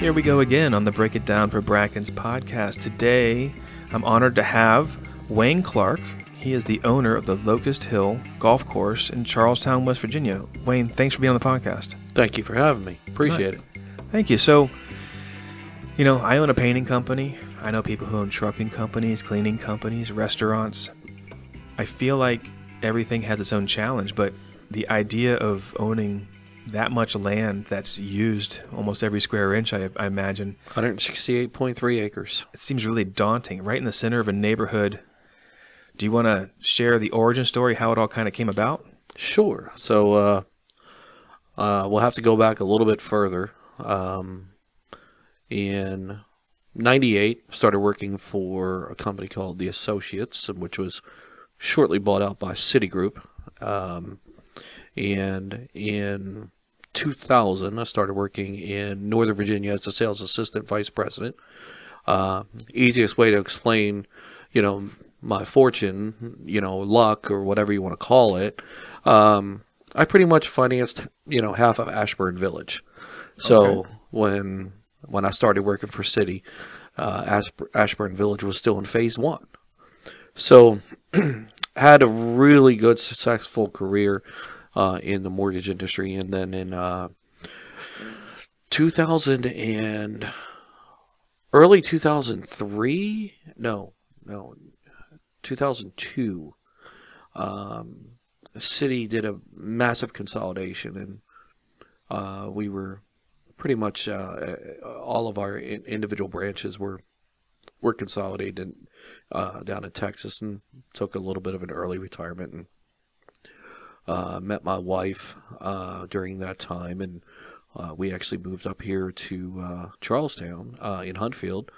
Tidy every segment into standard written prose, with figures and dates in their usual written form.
Here we go again on the Break It Down for Bracken's podcast. Today, I'm honored to have Wayne Clark. He is the owner of the Locust Hill Golf Course in Charlestown, West Virginia. Wayne, thanks for being on the podcast. Thank you for having me. Appreciate it. Thank you. So, you know, I own a painting company. I know people who own trucking companies, cleaning companies, restaurants. I feel like everything has its own challenge, but the idea of owning that much land that's used almost every square inch, I imagine. 168.3 acres. It seems really daunting, right in the center of a neighborhood. Do you want to share the origin story, how it all kind of came about? Sure. So we'll have to go back a little bit further. In 98, started working for a company called The Associates, which was shortly bought out by Citigroup. And in 2000, I started working in Northern Virginia as a sales assistant vice president. Easiest way to explain, you know, my fortune, you know, luck or whatever you want to call it. I pretty much financed, you know, half of Ashburn Village. So okay. when I started working for Citi, Ashburn Village was still in phase one. So had a really good, successful career in the mortgage industry. And then in 2002, Citi did a massive consolidation, and we were pretty much all of our individual branches were consolidated down in Texas, and took a little bit of an early retirement, and met my wife during that time, and we actually moved up here to Charlestown in Huntfield.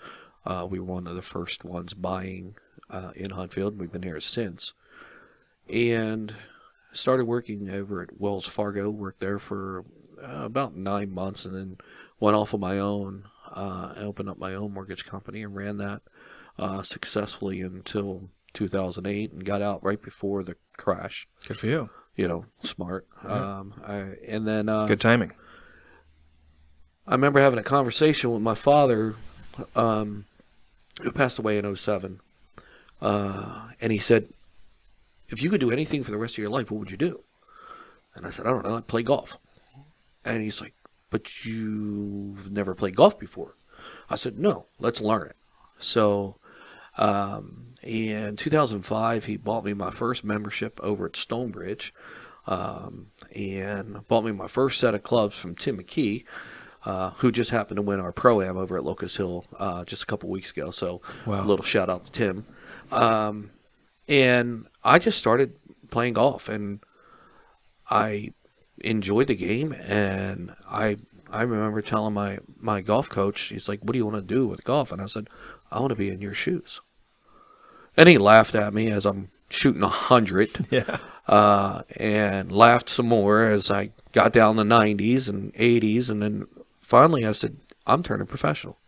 We were one of the first ones buying in Huntfield. We've been here since, and started working over at Wells Fargo. Worked there for about 9 months, and then went off on my own. I opened up my own mortgage company and ran that successfully until 2008, and got out right before the crash. Good for you. You know, smart. Yeah. Good timing. I remember having a conversation with my father, who passed away in 2007, and he said, "If you could do anything for the rest of your life, what would you do?" And I said, "I don't know. I'd play golf." And he's like, "But you've never played golf before." I said, "No, let's learn it." So in 2005, he bought me my first membership over at Stonebridge, and bought me my first set of clubs from Tim McKee, who just happened to win our Pro-Am over at Locust Hill just a couple weeks ago. So wow. A little shout out to Tim. And I just started playing golf, and I enjoyed the game. And I remember telling my golf coach, he's like, "What do you want to do with golf?" And I said, "I want to be in your shoes." And he laughed at me as I'm shooting 100, yeah, and laughed some more as I got down the 90s and 80s, and then finally I said, "I'm turning professional."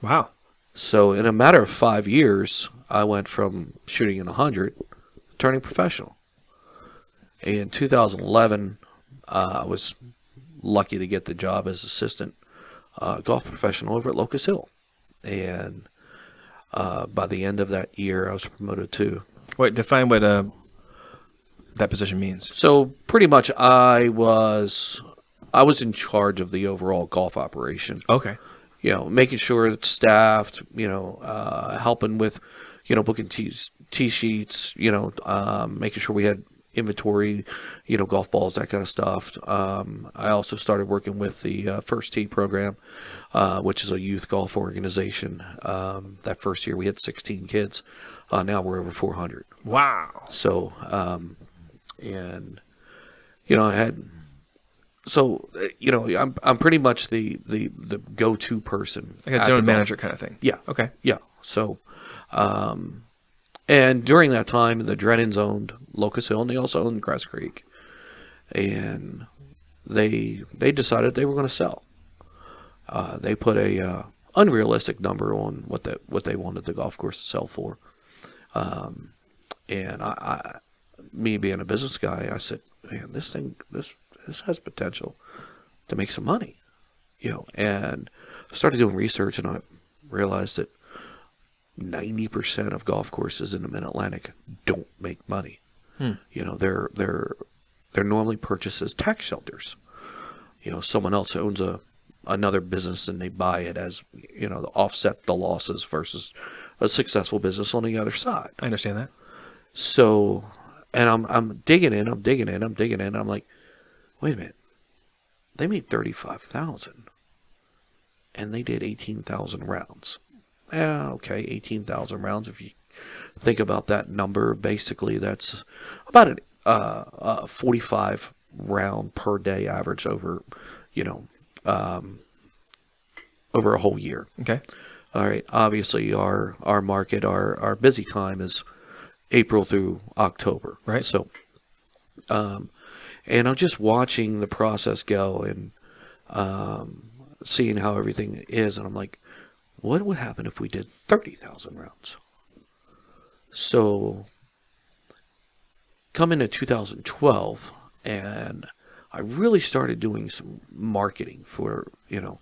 Wow! So in a matter of 5 years, I went from shooting in 100, turning professional. In 2011, I was lucky to get the job as assistant golf professional over at Locust Hill, and by the end of that year, I was promoted to. Wait, define what that position means. So pretty much I was in charge of the overall golf operation. Okay. You know, making sure it's staffed, you know, helping with, you know, booking tee sheets, you know, making sure we had inventory, you know, golf balls, that kind of stuff. I also started working with the First Tee program, which is a youth golf organization. That first year we had 16 kids. Now we're over 400. Wow. So, and, you know, I'm pretty much the go-to person. Like a general manager kind of thing. Yeah. Okay. Yeah. So, and during that time, the Drennans owned Locust Hill, and they also owned Crest Creek. And they decided they were going to sell. They put a unrealistic number on what they wanted the golf course to sell for. And me being a business guy, I said, "Man, this has potential to make some money," you know. And I started doing research and I realized that 90% of golf courses in the Mid Atlantic don't make money. You know, they're normally purchased as tax shelters. You know, someone else owns another business and they buy it as, you know, to offset the losses versus a successful business on the other side. I understand that. So, and I'm digging in. I'm like, wait a minute. They made 35,000 and they did 18,000 rounds. Yeah, okay, 18,000 rounds. If you think about that number, basically that's about a 45 round per day average over, you know, over a whole year. Okay. All right. Obviously, our market, our busy time is April through October. Right. So, and I'm just watching the process go and seeing how everything is, and I'm like, what would happen if we did 30,000 rounds? So, come into 2012, and I really started doing some marketing for, you know,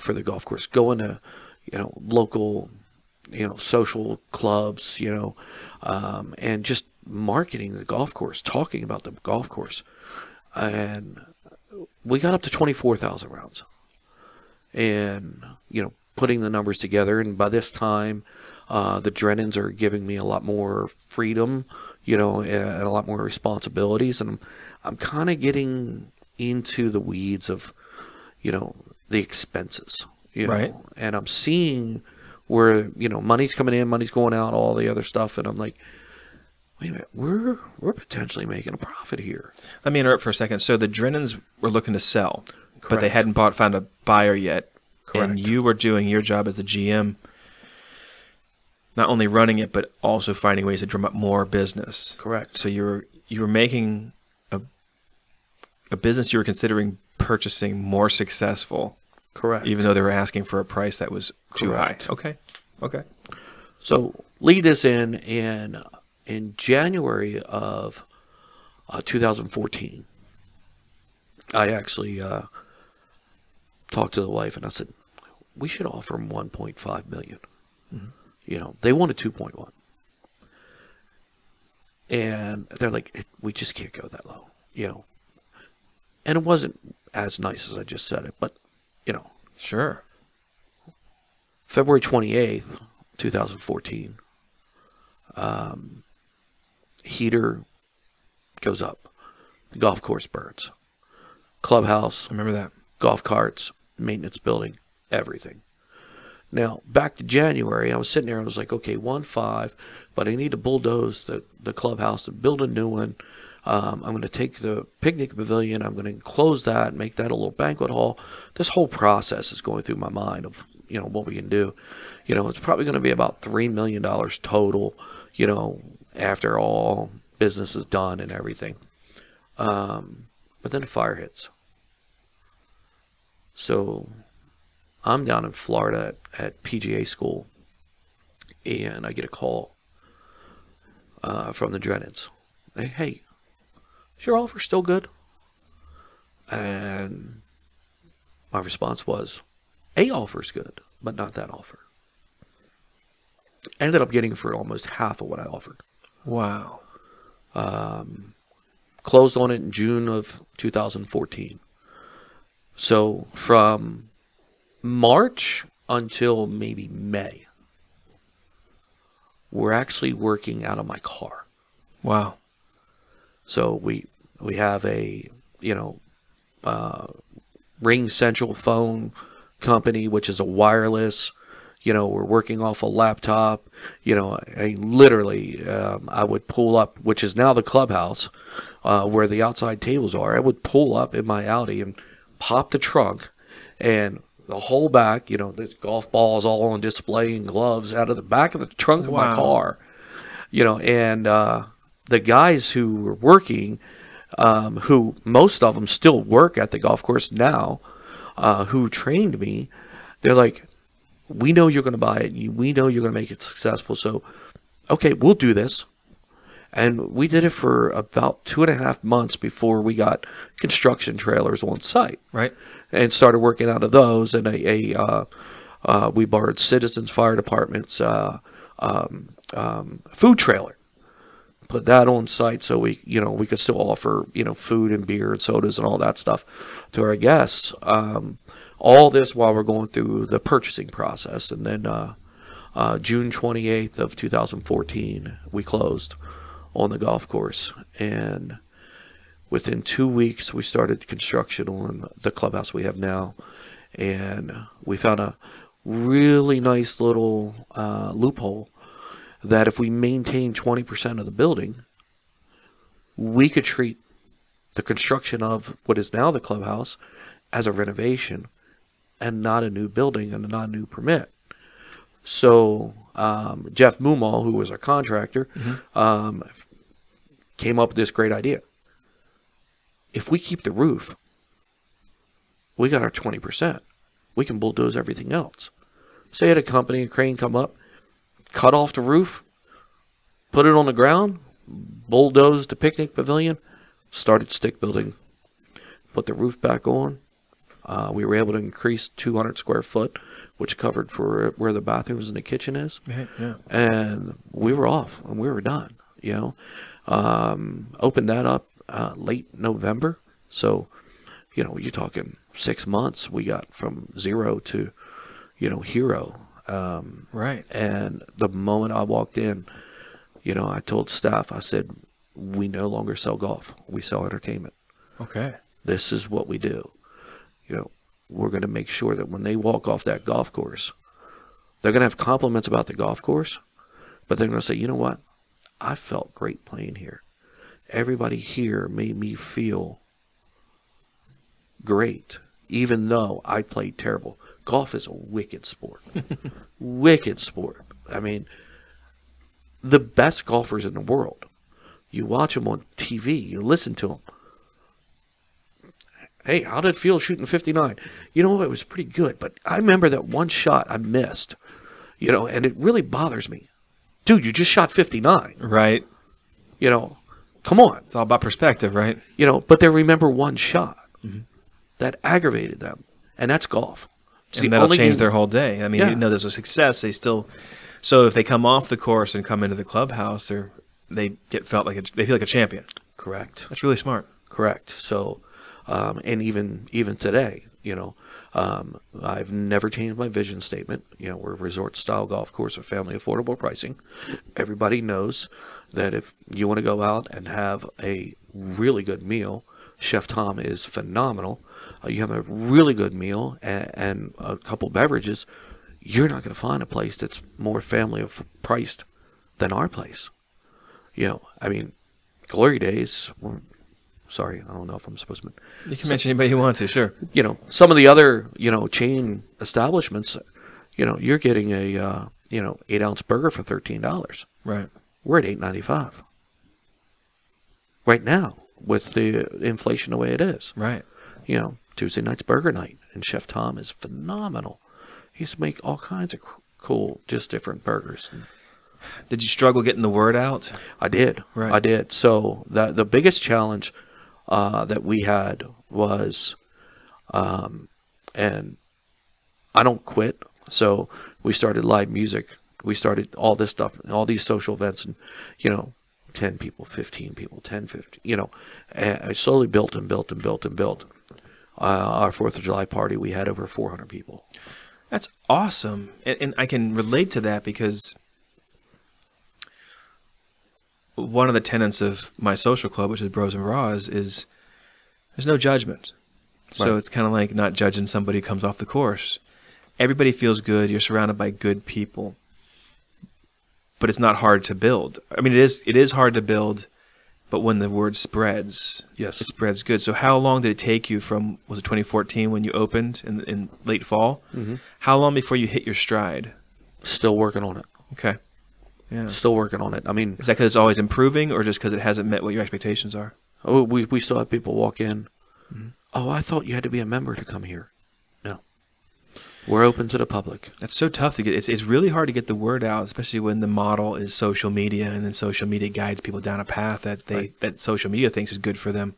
for the golf course, going to, you know, local, you know, social clubs, you know, and just marketing the golf course, talking about the golf course. And we got up to 24,000 rounds and, you know, putting the numbers together. And by this time, the Drennans are giving me a lot more freedom, you know, and a lot more responsibilities. And I'm kind of getting into the weeds of, you know, the expenses, you right. know, and I'm seeing where, you know, money's coming in, money's going out, all the other stuff. And I'm like, wait a minute, we're potentially making a profit here. Let me interrupt for a second. So the Drennans were looking to sell, correct. But they hadn't found a buyer yet. Correct. And you were doing your job as the GM, not only running it, but also finding ways to drum up more business. Correct. So you were making a business you were considering purchasing more successful. Correct. Even though they were asking for a price that was too correct. High. Okay. Okay. So lead this in January of 2014, I actually talked to the wife and I said, we should offer them 1.5 million. Mm-hmm. You know, they wanted 2.1. And they're like, we just can't go that low, you know. And it wasn't as nice as I just said it, but, you know. Sure. February 28th, 2014, heater goes up. The golf course burns. Clubhouse. I remember that. Golf carts, maintenance building, everything. Now, back to January, I was sitting there. I was like, okay, 1.5, but I need to bulldoze the clubhouse and build a new one. I'm going to take the picnic pavilion. I'm going to enclose that and make that a little banquet hall. This whole process is going through my mind of, you know, what we can do. You know, it's probably going to be about $3 million total, you know, after all business is done and everything. But then a fire hits. So I'm down in Florida at PGA school, and I get a call from the Drennans. Hey, is your offer still good? And my response was, a offer's good, but not that offer. Ended up getting for almost half of what I offered. Wow. Closed on it in June of 2014. So from March until maybe May, we're actually working out of my car. Wow. So we have a, you know, RingCentral phone company, which is a wireless, you know, we're working off a laptop, you know, I literally, I would pull up, which is now the clubhouse, where the outside tables are. I would pull up in my Audi and pop the trunk and the whole back, you know, there's golf balls all on display and gloves out of the back of the trunk wow. of my car, you know, and the guys who were working, who most of them still work at the golf course now, who trained me, they're like, we know you're going to buy it. We know you're going to make it successful. So, okay, we'll do this. And we did it for about 2.5 months before we got construction trailers on site. Right. And started working out of those. And we borrowed Citizens Fire Department's food trailer. Put that on site so we could still offer, food and beer and sodas and all that stuff to our guests. All this while we're going through the purchasing process. And then June 28th of 2014, we closed on the golf course. And within 2 weeks, we started construction on the clubhouse we have now. And we found a really nice little loophole that if we maintain 20% of the building, we could treat the construction of what is now the clubhouse as a renovation and not a new building and not a new permit. So Jeff Moomall, who was our contractor, came up with this great idea. If we keep the roof, we got our 20%. We can bulldoze everything else. So you had a company, a crane come up, cut off the roof, put it on the ground, bulldozed the picnic pavilion, started stick building, put the roof back on. We were able to increase 200 square foot, which covered for where the bathrooms and the kitchen is. Right, yeah. And we were off and we were done, opened that up late November. So, you're talking 6 months we got from zero to, hero. Right. And the moment I walked in, I told staff, I said, we no longer sell golf. We sell entertainment. Okay. This is what we do. We're going to make sure that when they walk off that golf course, they're going to have compliments about the golf course, but they're going to say, you know what? I felt great playing here. Everybody here made me feel great, even though I played terrible. Golf is a wicked sport. Wicked sport. I mean, the best golfers in the world. You watch them on TV. You listen to them. Hey, how did it feel shooting 59? It was pretty good, but I remember that one shot I missed, and it really bothers me. Dude, you just shot 59. Right. Come on. It's all about perspective, right? But they remember one shot that aggravated them, and that's golf. And that'll change their whole day. I mean, even though there's a success, they still... So if they come off the course and come into the clubhouse, they feel like a champion. Correct. That's really smart. Correct. So... and even today, I've never changed my vision statement. We're a resort style golf course with family affordable pricing. Everybody knows that if you want to go out and have a really good meal, Chef Tom is phenomenal. You have a really good meal and a couple beverages. You're not going to find a place that's more family priced than our place. Glory Days. Sorry, I don't know if I'm supposed to. You can mention anybody you want to, sure. Some of the other, chain establishments, you're getting a, 8-ounce burger for $13. Right. We're at $8.95 right now with the inflation the way it is. Right. Tuesday night's burger night, and Chef Tom is phenomenal. He used to make all kinds of cool, just different burgers. Did you struggle getting the word out? I did. Right. I did. So the biggest challenge that we had was, and I don't quit. So we started live music. We started all this stuff, all these social events, and 10 people, 15 people, 10, 50, and I slowly built and built and built and built. Our 4th of July party, we had over 400 people. That's awesome. And I can relate to that because one of the tenets of my social club, which is Bros and Raws, is there's no judgment. Right. So it's kind of like not judging somebody who comes off the course. Everybody feels good. You're surrounded by good people. But it's not hard to build. I mean, it is hard to build, but when the word spreads, yes, it spreads good. So how long did it take you from, was it 2014 when you opened in late fall? Mm-hmm. How long before you hit your stride? Still working on it. Okay. Yeah. Still working on it. I mean, is that because it's always improving, or just because it hasn't met what your expectations are? Oh, we still have people walk in. Mm-hmm. Oh, I thought you had to be a member to come here. No, We're open to the public. It's so tough to get. It's really hard to get the word out, especially when the model is social media, and then social media guides people down a path that they right. that social media thinks is good for them.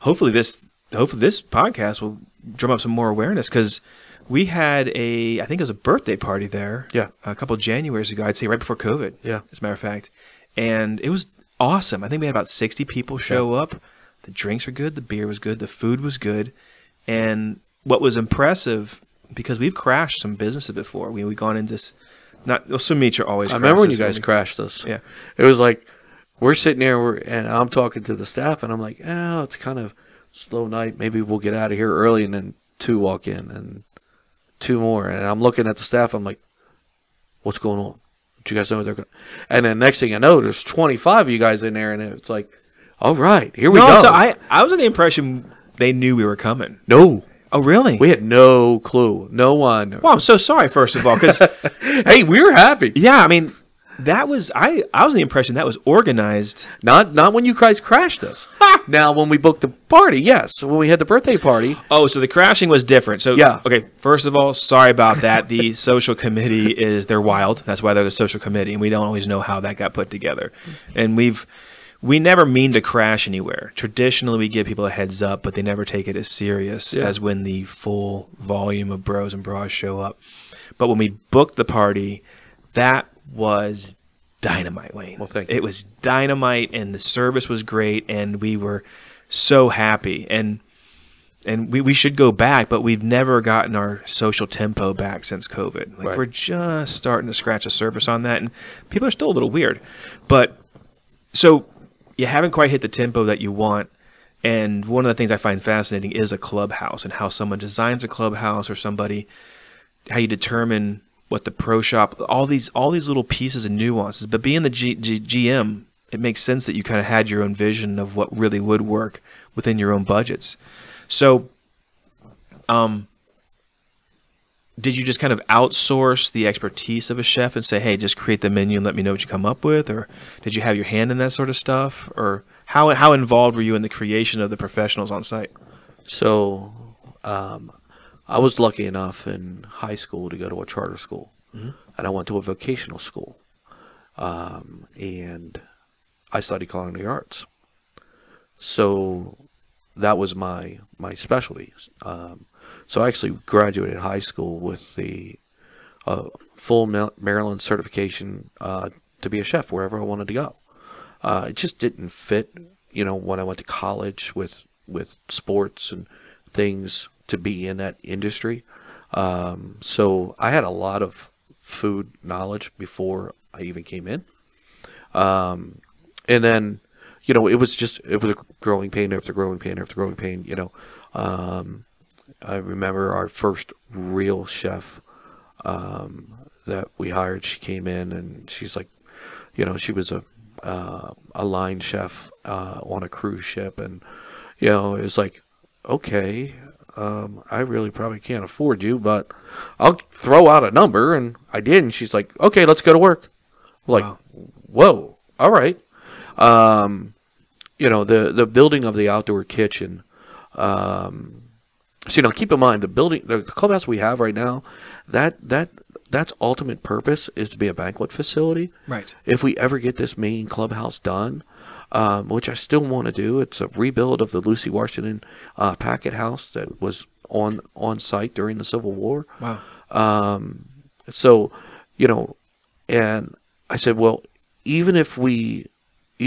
Hopefully this podcast will drum up some more awareness, because we had I think it was a birthday party there. Yeah. A couple of Januaries ago, I'd say right before COVID. Yeah. As a matter of fact, and it was awesome. I think we had about 60 people show yeah. up. The drinks were good. The beer was good. The food was good, and what was impressive. Because we've crashed some businesses before. We've gone into this. Sumitra always crashes. I remember when you guys crashed us. Yeah. It was like we're sitting there and I'm talking to the staff and I'm like, oh, it's kind of a slow night. Maybe we'll get out of here early. And then two walk in and two more. And I'm looking at the staff. I'm like, what's going on? Do you guys know what they're going to? And then next thing I know, there's 25 of you guys in there. And it's like, all right, here we go. No, so I was under the impression they knew we were coming. No. Oh, really? We had no clue. No one. Well, I'm so sorry, first of all, because... Hey, we were happy. Yeah, I mean, that was... I was under the impression that was organized. Not when you guys crashed us. Now, when we booked the party, yes. When we had the birthday party. Oh, so the crashing was different. So, yeah. Okay, first of all, sorry about that. The social committee they're wild. That's why they're the social committee, and we don't always know how that got put together. And we never mean to crash anywhere. Traditionally, we give people a heads up, but they never take it as serious yeah. as when the full volume of Bros and Bras show up. But when we booked the party, that was dynamite, Wayne. Well, thank you. It was dynamite, and the service was great, and we were so happy. And we should go back, but we've never gotten our social tempo back since COVID. Like right. We're just starting to scratch the surface on that, and people are still a little weird. But so... You haven't quite hit the tempo that you want, and one of the things I find fascinating is a clubhouse and how someone designs a clubhouse or somebody, how you determine what the pro shop, all these little pieces and nuances. But being the GM, it makes sense that you kind of had your own vision of what really would work within your own budgets. So, did you just kind of outsource the expertise of a chef and say, hey, just create the menu and let me know what you come up with? Or did you have your hand in that sort of stuff? Or how involved were you in the creation of the professionals on site? So I was lucky enough in high school to go to a charter school. Mm-hmm. And I went to a vocational school. And I studied culinary arts. So that was my specialty. So I actually graduated high school with the full Maryland certification to be a chef wherever I wanted to go. It just didn't fit, when I went to college with sports and things to be in that industry. So I had a lot of food knowledge before I even came in. And then, it was a growing pain after growing pain after growing pain, I remember our first real chef that we hired. She came in and she's like, she was a line chef on a cruise ship, and it was like, okay, I really probably can't afford you, but I'll throw out a number, and I did. And she's like, okay, let's go to work. I'm like, wow. Whoa, all right. The building of the outdoor kitchen. So, keep in mind, the building, the clubhouse we have right now, that's ultimate purpose is to be a banquet facility. Right. If we ever get this main clubhouse done, which I still want to do, it's a rebuild of the Lucy Washington Packet House that was on site during the Civil War. Wow. And I said, well, even if we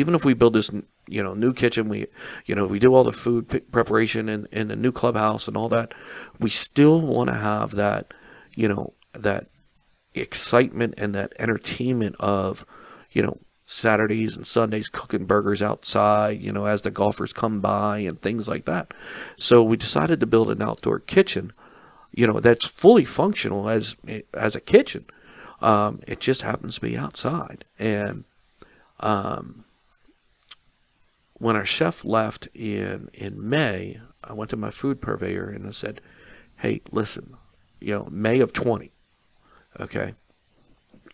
build this new kitchen, we do all the food preparation and the new clubhouse and all that, we still want to have that, that excitement and that entertainment of, Saturdays and Sundays cooking burgers outside, as the golfers come by and things like that. So we decided to build an outdoor kitchen, that's fully functional as a kitchen. It just happens to be outside. And, when our chef left in May, I went to my food purveyor and I said, hey, listen, May of 20. Okay.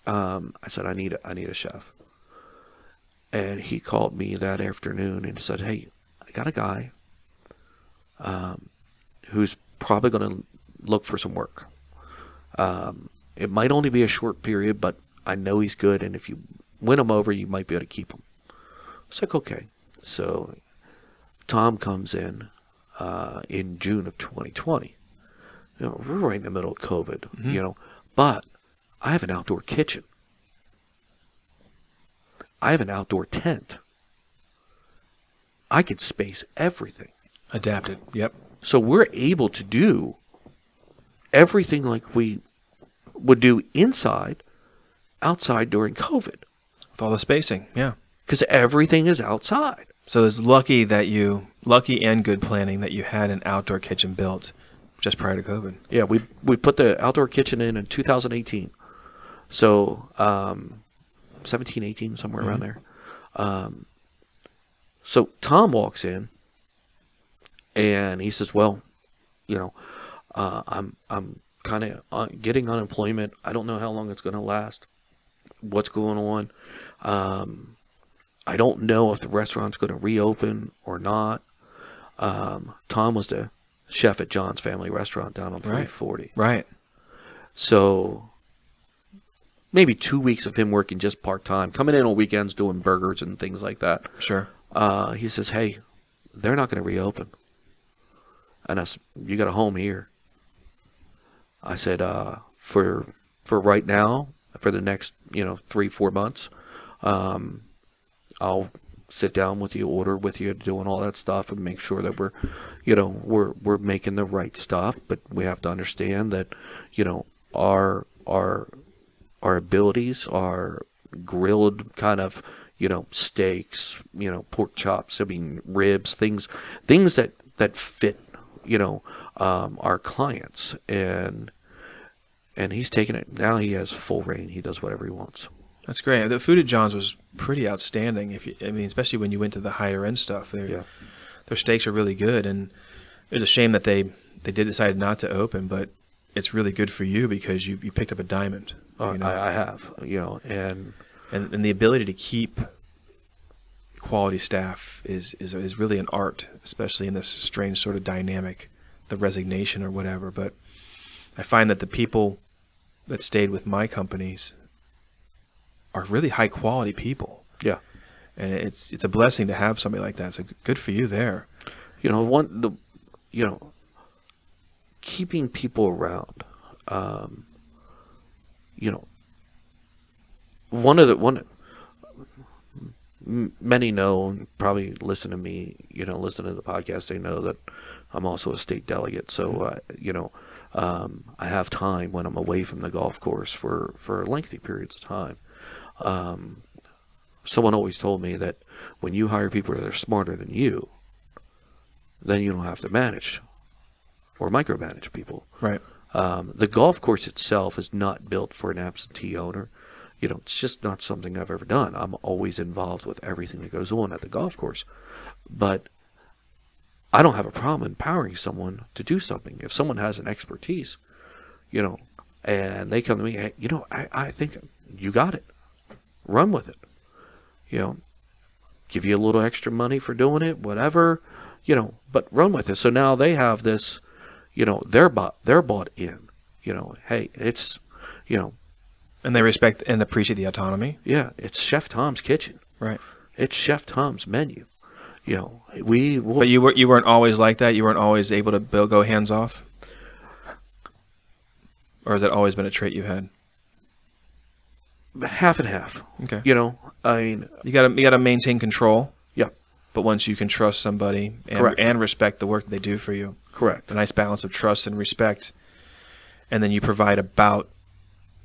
I said, I need a chef. And he called me that afternoon and said, hey, I got a guy who's probably going to look for some work. It might only be a short period, but I know he's good, and if you win him over, you might be able to keep him. It's like, okay. So Tom comes in June of 2020. You know, we're right in the middle of COVID, mm-hmm. you know, but I have an outdoor kitchen. I have an outdoor tent. I could space everything. Adapt it. Yep. So we're able to do everything like we would do inside, outside during COVID. With all the spacing, yeah. Because everything is outside. So it's lucky and good planning that you had an outdoor kitchen built just prior to COVID. Yeah, we put the outdoor kitchen in 2018. So 17, 18, somewhere mm-hmm. around there. So Tom walks in and he says, well, you know, I'm kind of getting unemployment. I don't know how long it's going to last. What's going on? I don't know if the restaurant's going to reopen or not. Tom was the chef at John's Family Restaurant down on 340. Right. So maybe 2 weeks of him working just part-time, coming in on weekends doing burgers and things like that. Sure. He says, hey, they're not going to reopen. And I said, you got a home here. I said, for right now, for the next, 3-4 months, I'll sit down with you, order with you, doing all that stuff, and make sure that we're making the right stuff. But we have to understand that, our abilities are grilled kind of, steaks, pork chops, ribs, things that fit, our clients, and he's taking it. Now he has full reign. He does whatever he wants. That's great. The food at John's was pretty outstanding. Especially when you went to the higher end stuff, their steaks are really good. And it was a shame that they did decide not to open, but it's really good for you because you picked up a diamond. I have, and the ability to keep quality staff is really an art, especially in this strange sort of dynamic, the resignation or whatever. But I find that the people that stayed with my companies are really high quality people. Yeah. And it's a blessing to have somebody like that. So good for you there. Keeping people around, many know and probably listen to me, listen to the podcast. They know that I'm also a state delegate. So, I have time when I'm away from the golf course for lengthy periods of time. Someone always told me that when you hire people that are smarter than you, then you don't have to manage or micromanage people. Right. The golf course itself is not built for an absentee owner. It's just not something I've ever done. I'm always involved with everything that goes on at the golf course. But I don't have a problem empowering someone to do something. If someone has an expertise, and they come to me, hey, I think you got it. Run with it. Give you a little extra money for doing it, whatever, but run with it. So now they have this, they're bought in, hey, it's, And they respect and appreciate the autonomy. Yeah. It's Chef Tom's kitchen. Right. It's Chef Tom's menu. But you weren't always like that. You weren't always able to go hands off, or has that always been a trait you had? Half and half. Okay. You gotta maintain control. Yeah. But once you can trust somebody and respect the work that they do for you. Correct. A nice balance of trust and respect, and then you provide about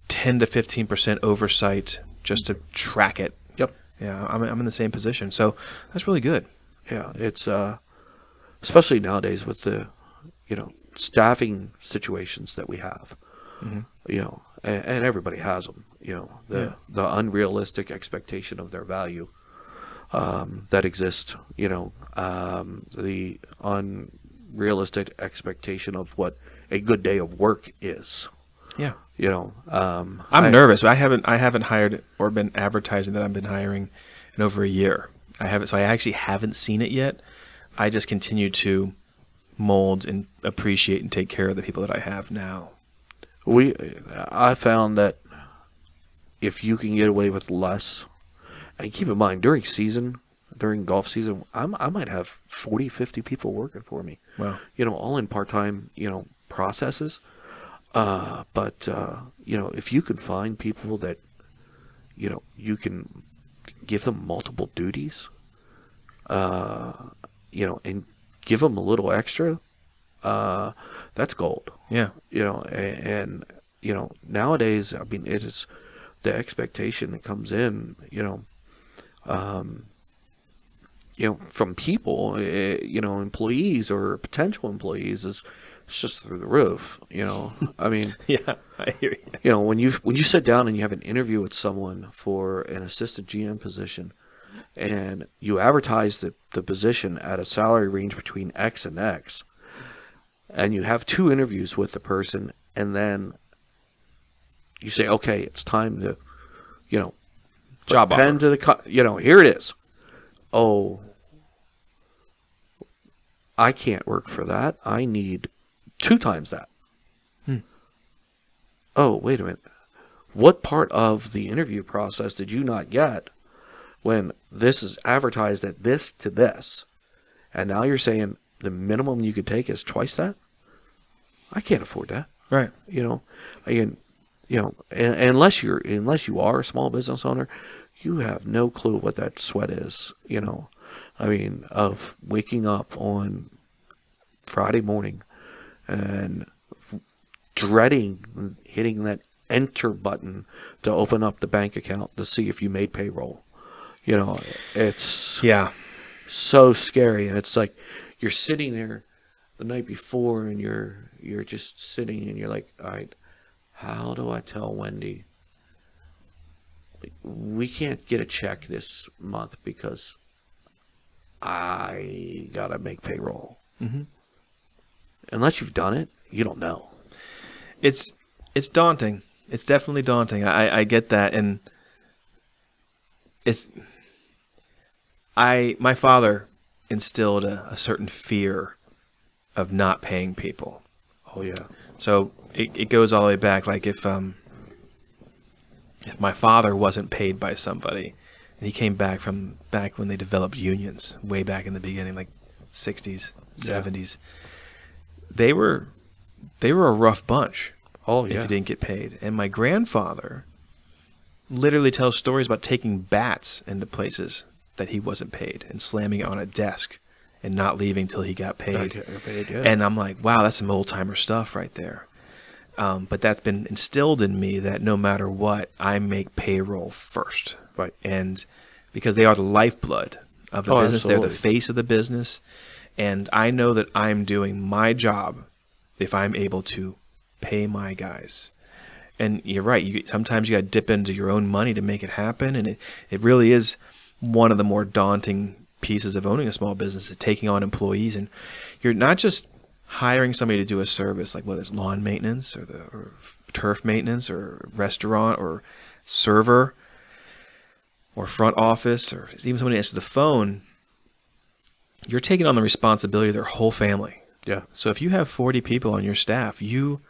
10 to 15% oversight just to track it. Yep. Yeah. I'm in the same position, so that's really good. Yeah, it's especially nowadays with the staffing situations that we have, mm-hmm. and everybody has them. The unrealistic expectation of their value that exists. The unrealistic expectation of what a good day of work is. Yeah. I'm nervous. I haven't hired or been advertising that I've been hiring in over a year. I haven't, so I actually haven't seen it yet. I just continue to mold and appreciate and take care of the people that I have now. I found that if you can get away with less, and keep in mind during golf season, I might have 40, 50 people working for me. Wow. You know, all in part-time, processes. But if you can find people that, you can give them multiple duties, and give them a little extra, that's gold. Yeah. And nowadays, I mean, it is the expectation that comes in, from people, employees or potential employees is, it's just through the roof, I mean, yeah, I hear you. When you sit down and you have an interview with someone for an assistant GM position, and you advertise the position at a salary range between X and X, and you have two interviews with the person, and then you say, okay, it's time to, job offer. Here it is. Oh, I can't work for that. I need 2 times that. Oh, wait a minute. What part of the interview process did you not get when this is advertised at this to this? And now you're saying the minimum you could take is 2x that? I can't afford that. Right. Unless you are a small business owner, you have no clue what that sweat is, of waking up on Friday morning and dreading hitting that enter button to open up the bank account to see if you made payroll. It's so scary. And it's like you're sitting there the night before and you're just sitting and you're like, all right, how do I tell Wendy we can't get a check this month because I got to make payroll? Mm-hmm. Unless you've done it, you don't know. It's daunting. It's definitely daunting. I get that. And my father instilled a certain fear of not paying people. Oh, yeah. So it goes all the way back. Like if my father wasn't paid by somebody, and he came back from back when they developed unions way back in the beginning, like 60s, 70s. They were a rough bunch. Oh, yeah. If you didn't get paid. And my grandfather literally tells stories about taking bats into places that he wasn't paid and slamming it on a desk and not leaving till he got paid. And I'm like, wow, that's some old timer stuff right there. But that's been instilled in me that no matter what, I make payroll first. Right. And because they are the lifeblood of the business, absolutely. They're the face of the business. And I know that I'm doing my job if I'm able to pay my guys. And you're right. Sometimes you got to dip into your own money to make it happen. And it really is one of the more daunting pieces of owning a small business, is taking on employees. And you're not just hiring somebody to do a service, like whether it's lawn maintenance or turf maintenance or restaurant or server or front office or even somebody answers the phone. You're taking on the responsibility of their whole family. Yeah. So if you have 40 people on your staff, you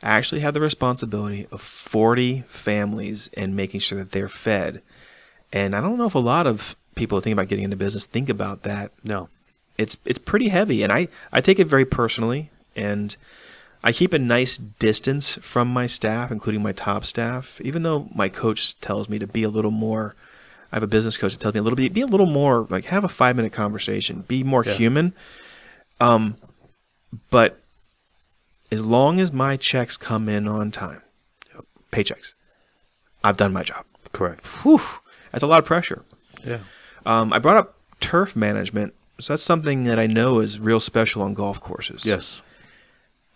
actually have the responsibility of 40 families and making sure that they're fed. And I don't know if a lot of people who think about getting into business think about that. No. It's pretty heavy. And I take it very personally. And I keep a nice distance from my staff, including my top staff, even though my coach tells me to be a little more. I have a business coach that tells me be a little more, like, have a 5-minute conversation, be more human. But as long as my checks come in on time, paychecks, I've done my job. Correct. Whew, that's a lot of pressure. Yeah. I brought up turf management. So that's something that I know is real special on golf courses. Yes.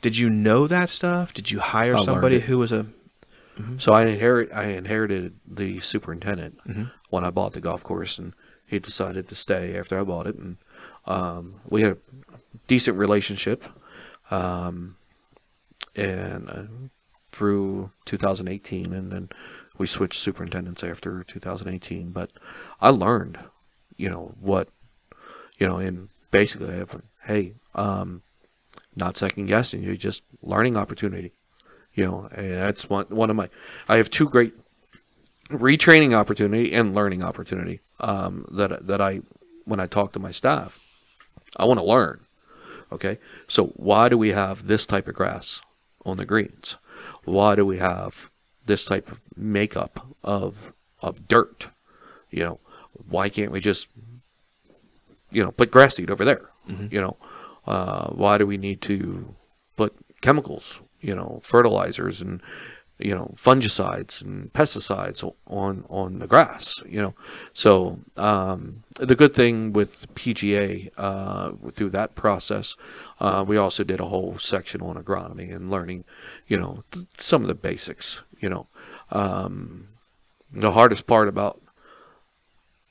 Did you know that stuff? Did you hire somebody who was a... Mm-hmm. So I inherited the superintendent when I bought the golf course, and he decided to stay after I bought it. And we had a decent relationship. And through 2018, and then we switched superintendents after 2018. But I learned, and basically, hey, not second guessing you, just learning opportunity. You know, and that's one of my, I have two great retraining opportunity and learning opportunity that I, when I talk to my staff, I want to learn. Okay. So why do we have this type of grass on the greens? Why do we have this type of makeup of dirt? You know, why can't we just, you know, put grass seed over there? Mm-hmm. You know, why do we need to put chemicals, you know, fertilizers and, you know, fungicides and pesticides on the grass, you know? So the good thing with PGA, through that process, we also did a whole section on agronomy and learning, you know, some of the basics, you know. The hardest part about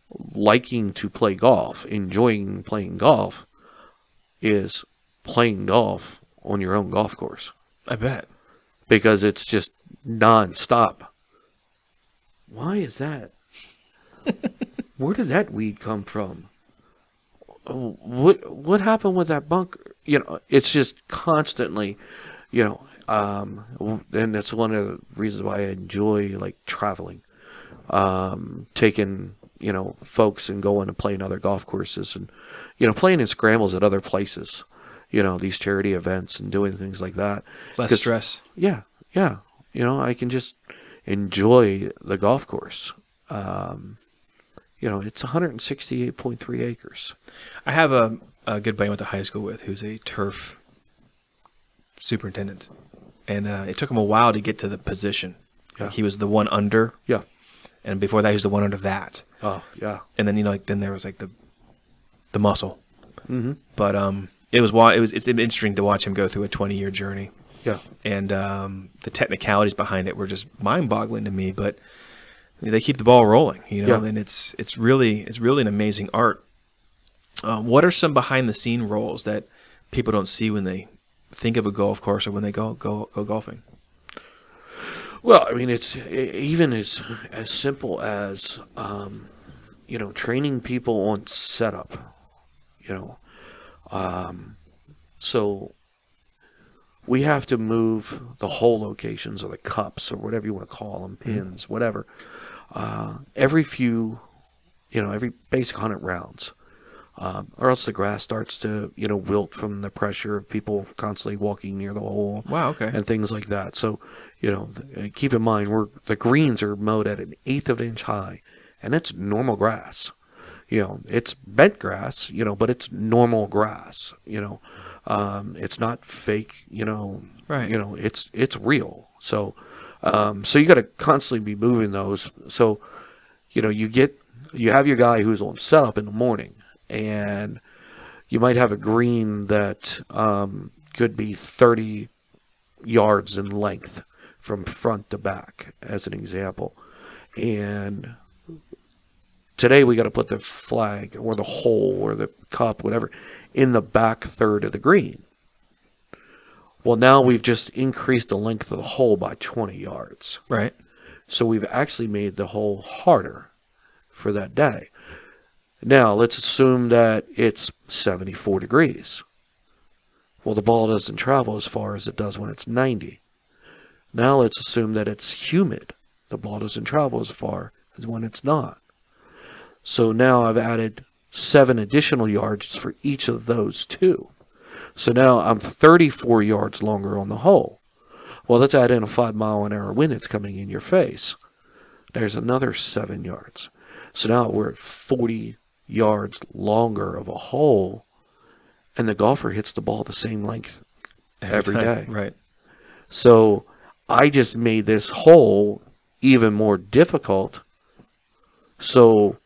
liking to play golf, enjoying playing golf, is playing golf on your own golf course. I bet. Because it's just nonstop. Why is that? Where did that weed come from? What happened with that bunker? You know, it's just constantly, you know, and that's one of the reasons why I enjoy, like, traveling, taking, you know, folks and going and playing other golf courses and, you know, playing in scrambles at other places. You know, these charity events and doing things like that. Less stress. Yeah. Yeah. You know, I can just enjoy the golf course. You know, it's 168.3 acres. I have a good buddy I went to high school with who's a turf superintendent. And it took him a while to get to the position. Yeah. Like, he was the one under. Yeah. And before that, he was the one under that. Oh, yeah. And then, you know, like, then there was, like, the muscle. Mm-hmm. But, It's interesting to watch him go through a 20-year journey. Yeah. And the technicalities behind it were just mind-boggling to me, but they keep the ball rolling, you know. Yeah. And it's really an amazing art. What are some behind-the-scene roles that people don't see when they think of a golf course or when they go golfing? Well, I mean, it's even as simple as you know, training people on setup, you know. So we have to move the hole locations or the cups or whatever you want to call them, pins, whatever, every basic 100 rounds, or else the grass starts to, you know, wilt from the pressure of people constantly walking near the hole. Wow. Okay. And things like that. So, you know, keep in mind the greens are mowed at 1/8 inch high, and it's normal grass. You know, it's bent grass, you know, but it's normal grass, you know. It's not fake, you know. Right. You know, it's real. So, so you got to constantly be moving those. So, you know, you have your guy who's on setup in the morning, and you might have a green that could be 30 yards in length from front to back, as an example. And today we got to put the flag or the hole or the cup, whatever, in the back third of the green. Well, now we've just increased the length of the hole by 20 yards. Right. So we've actually made the hole harder for that day. Now let's assume that it's 74 degrees. Well, the ball doesn't travel as far as it does when it's 90. Now let's assume that it's humid. The ball doesn't travel as far as when it's not. So now I've added 7 additional yards for each of those two. So now I'm 34 yards longer on the hole. Well, let's add in a 5-mile-an-hour wind that's coming in your face. There's another 7 yards. So now we're at 40 yards longer of a hole, and the golfer hits the ball the same length every day. Right. So I just made this hole even more difficult. So,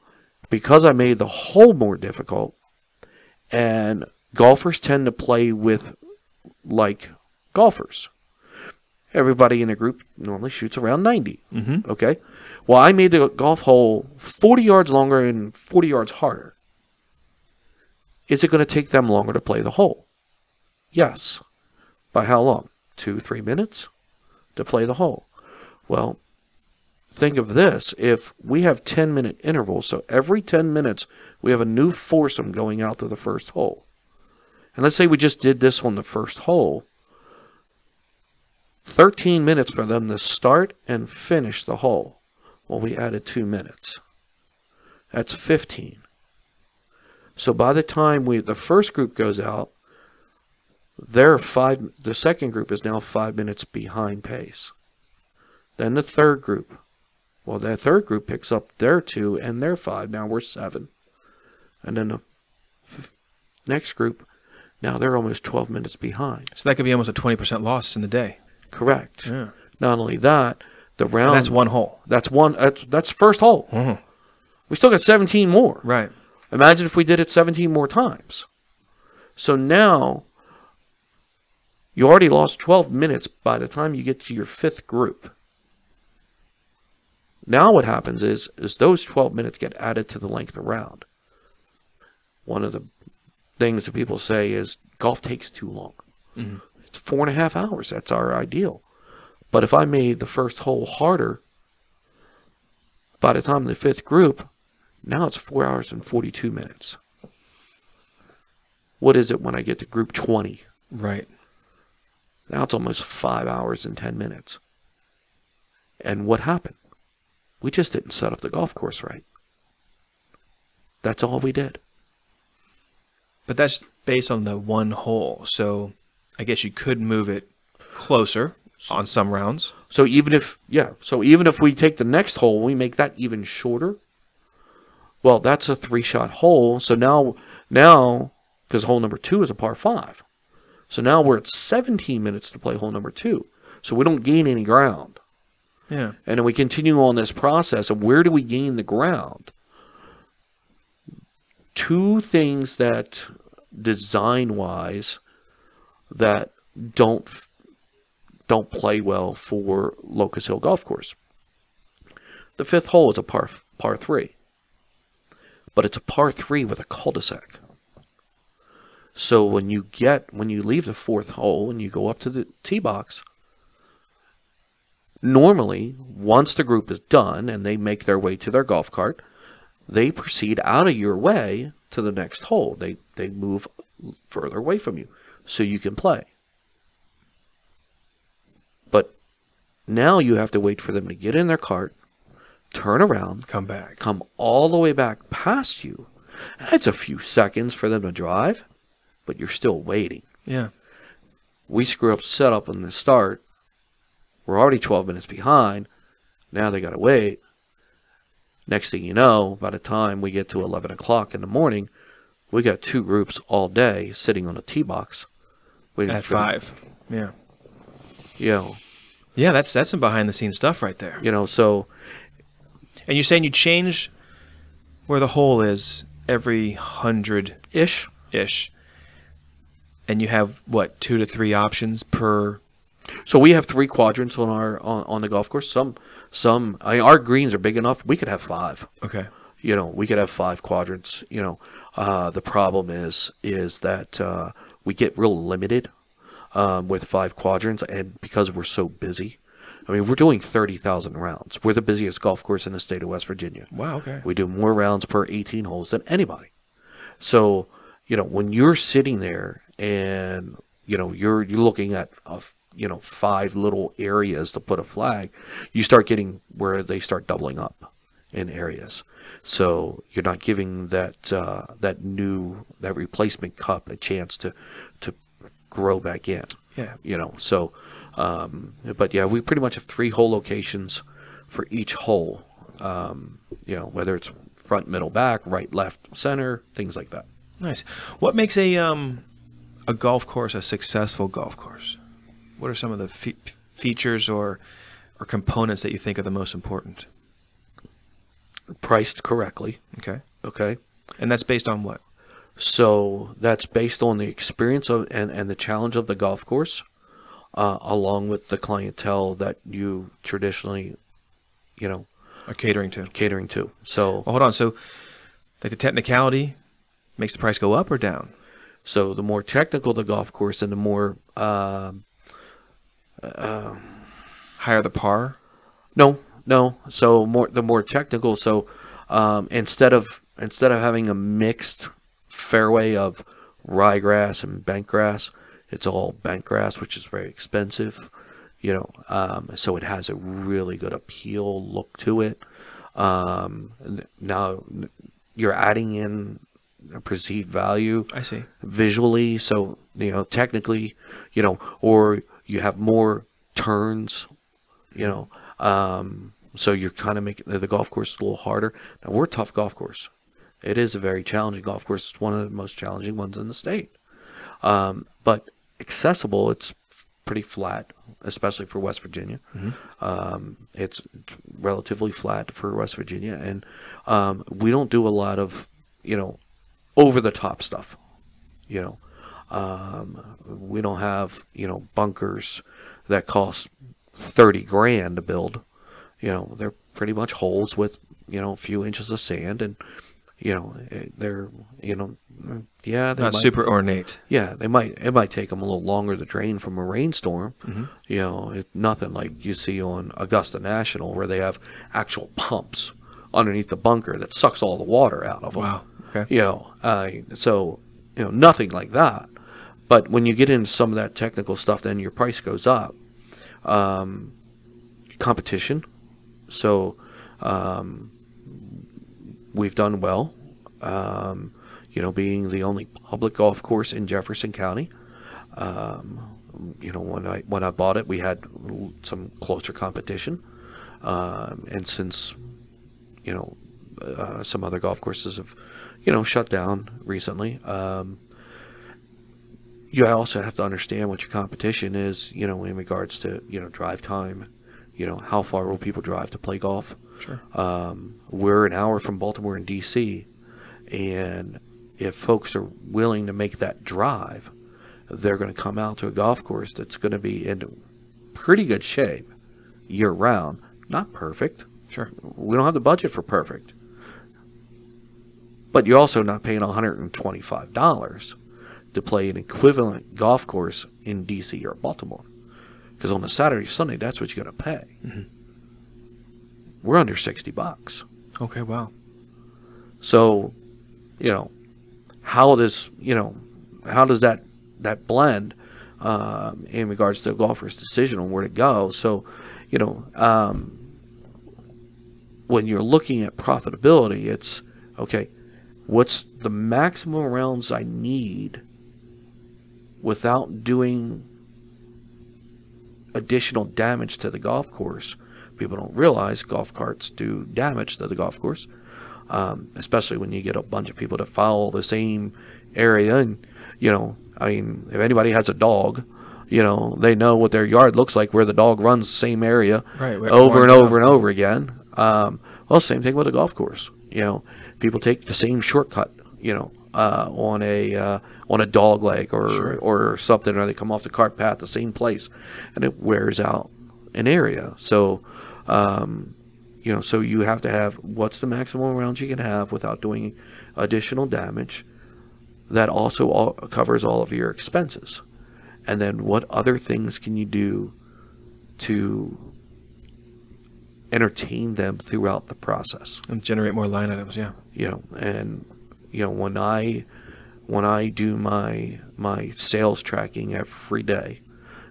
because I made the hole more difficult, and golfers tend to play with like golfers. Everybody in a group normally shoots around 90. Mm-hmm. Okay. Well, I made the golf hole 40 yards longer and 40 yards harder. Is it going to take them longer to play the hole? Yes. By how long? 2-3 minutes to play the hole. Well, think of this: if we have 10-minute intervals, so every 10 minutes we have a new foursome going out to the first hole. And let's say we just did this on the first hole. 13 minutes for them to start and finish the hole. Well, we added 2 minutes. That's 15. So by the time the first group goes out, the second group is now 5 minutes behind pace. Then the third group. Well, that third group picks up their 2 and their 5. Now we're 7. And then the next group, now they're almost 12 minutes behind. So that could be almost a 20% loss in the day. Correct. Yeah. Not only that, the round... And that's one hole. That's first hole. Mm-hmm. We still got 17 more. Right. Imagine if we did it 17 more times. So now, you already lost 12 minutes by the time you get to your 5th group. Now what happens is those 12 minutes get added to the length of round. One of the things that people say is golf takes too long. Mm-hmm. It's 4.5 hours. That's our ideal. But if I made the first hole harder, by the time of the 5th group, now it's 4 hours and 42 minutes. What is it when I get to group 20? Right. Now it's almost 5 hours and 10 minutes. And what happened? We just didn't set up the golf course right. That's all we did. But that's based on the one hole. So I guess you could move it closer on some rounds. So even if we take the next hole, we make that even shorter. Well, that's a 3-shot hole. So now because hole number 2 is a par 5. So now we're at 17 minutes to play hole number 2. So we don't gain any ground. Yeah. And then we continue on this process of where do we gain the ground? 2 things that design-wise that don't play well for Locust Hill Golf Course. The 5th hole is a par 3. But it's a par 3 with a cul-de-sac. So when you leave the 4th hole and you go up to the tee box, normally, once the group is done and they make their way to their golf cart, they proceed out of your way to the next hole. They move further away from you so you can play. But now you have to wait for them to get in their cart, turn around, come all the way back past you. That's a few seconds for them to drive, but you're still waiting. Yeah. We screw up setup on the start. We're already 12 minutes behind. Now they got to wait. Next thing you know, by the time we get to 11 o'clock in the morning, we got 2 groups all day sitting on a tee box. At 5. Yeah. You know, yeah, that's some behind-the-scenes stuff right there. You know, so... And you're saying you change where the hole is every 100-ish? Ish. And you have, what, 2 to 3 options per... So we have 3 quadrants on the golf course. Our greens are big enough. We could have 5. Okay. You know, we could have 5 quadrants. You know, the problem is that we get real limited with 5 quadrants, and because we're so busy. I mean, we're doing 30,000 rounds. We're the busiest golf course in the state of West Virginia. Wow. Okay. We do more rounds per 18 holes than anybody. So, you know, when you're sitting there and you know you're looking at a 5 little areas to put a flag, you start getting where they start doubling up in areas. So you're not giving that replacement cup a chance to grow back in. Yeah. You know, so, but yeah, we pretty much have 3 hole locations for each hole, you know, whether it's front, middle, back, right, left, center, things like that. Nice. What makes a golf course a successful golf course? What are some of the features or components that you think are the most important? Priced correctly. Okay. Okay. And that's based on what? So that's based on the experience of and the challenge of the golf course, along with the clientele that you traditionally, you know, are catering to. So hold on. So like the technicality makes the price go up or down? So the more technical the golf course, and the more higher the par? No. So the more technical. So instead of having a mixed fairway of ryegrass and bent grass, it's all bent grass, which is very expensive. you know, so it has a really good appeal look to it. Now you're adding in a perceived value. I see. Visually. So, you know, technically, you know, or you have more turns, you know, so you're kind of making the golf course a little harder. Now, we're a tough golf course. It is a very challenging golf course. It's one of the most challenging ones in the state. But accessible, it's pretty flat, especially for West Virginia. Mm-hmm. It's relatively flat for West Virginia. And we don't do a lot of, you know, over-the-top stuff, you know. We don't have, you know, bunkers that cost $30,000 to build. You know, they're pretty much holes with, you know, a few inches of sand, and, you know, they're, you know, yeah, they not might, super ornate. Yeah, they might, it might take them a little longer to drain from a rainstorm. Mm-hmm. You know, it's nothing like you see on Augusta National, where they have actual pumps underneath the bunker that sucks all the water out of them. Wow. Okay. You know, so, you know, nothing like that. But when you get into some of that technical stuff, then your price goes up. Competition. So, we've done well, you know, being the only public golf course in Jefferson County. You know, when I bought it, we had some closer competition. And since, you know, some other golf courses have, you know, shut down recently, you also have to understand what your competition is, you know, in regards to, you know, drive time. You know, how far will people drive to play golf? Sure. We're an hour from Baltimore and D.C., and if folks are willing to make that drive, they're going to come out to a golf course that's going to be in pretty good shape year-round. Not perfect. Sure. We don't have the budget for perfect. But you're also not paying $125 to play an equivalent golf course in D.C. or Baltimore. Because on a Saturday, Sunday, that's what you're going to pay. Mm-hmm. We're under $60. Okay, wow. So, you know, how does that blend in regards to a golfer's decision on where to go? So, you know, when you're looking at profitability, it's, okay, what's the maximum rounds I need without doing additional damage to the golf course? People don't realize golf carts do damage to the golf course, especially when you get a bunch of people that foul the same area. And, you know, I mean, if anybody has a dog, you know, they know what their yard looks like where the dog runs the same area over and over and over again. Well, same thing with a golf course. You know, people take the same shortcut, you know, on a dog leg or, sure, or something, or they come off the cart path the same place, and it wears out an area. So, you know, so you have to have what's the maximum rounds you can have without doing additional damage. That also covers all of your expenses. And then what other things can you do to entertain them throughout the process? And generate more line items, yeah. You know, and, you know, when I do my sales tracking every day,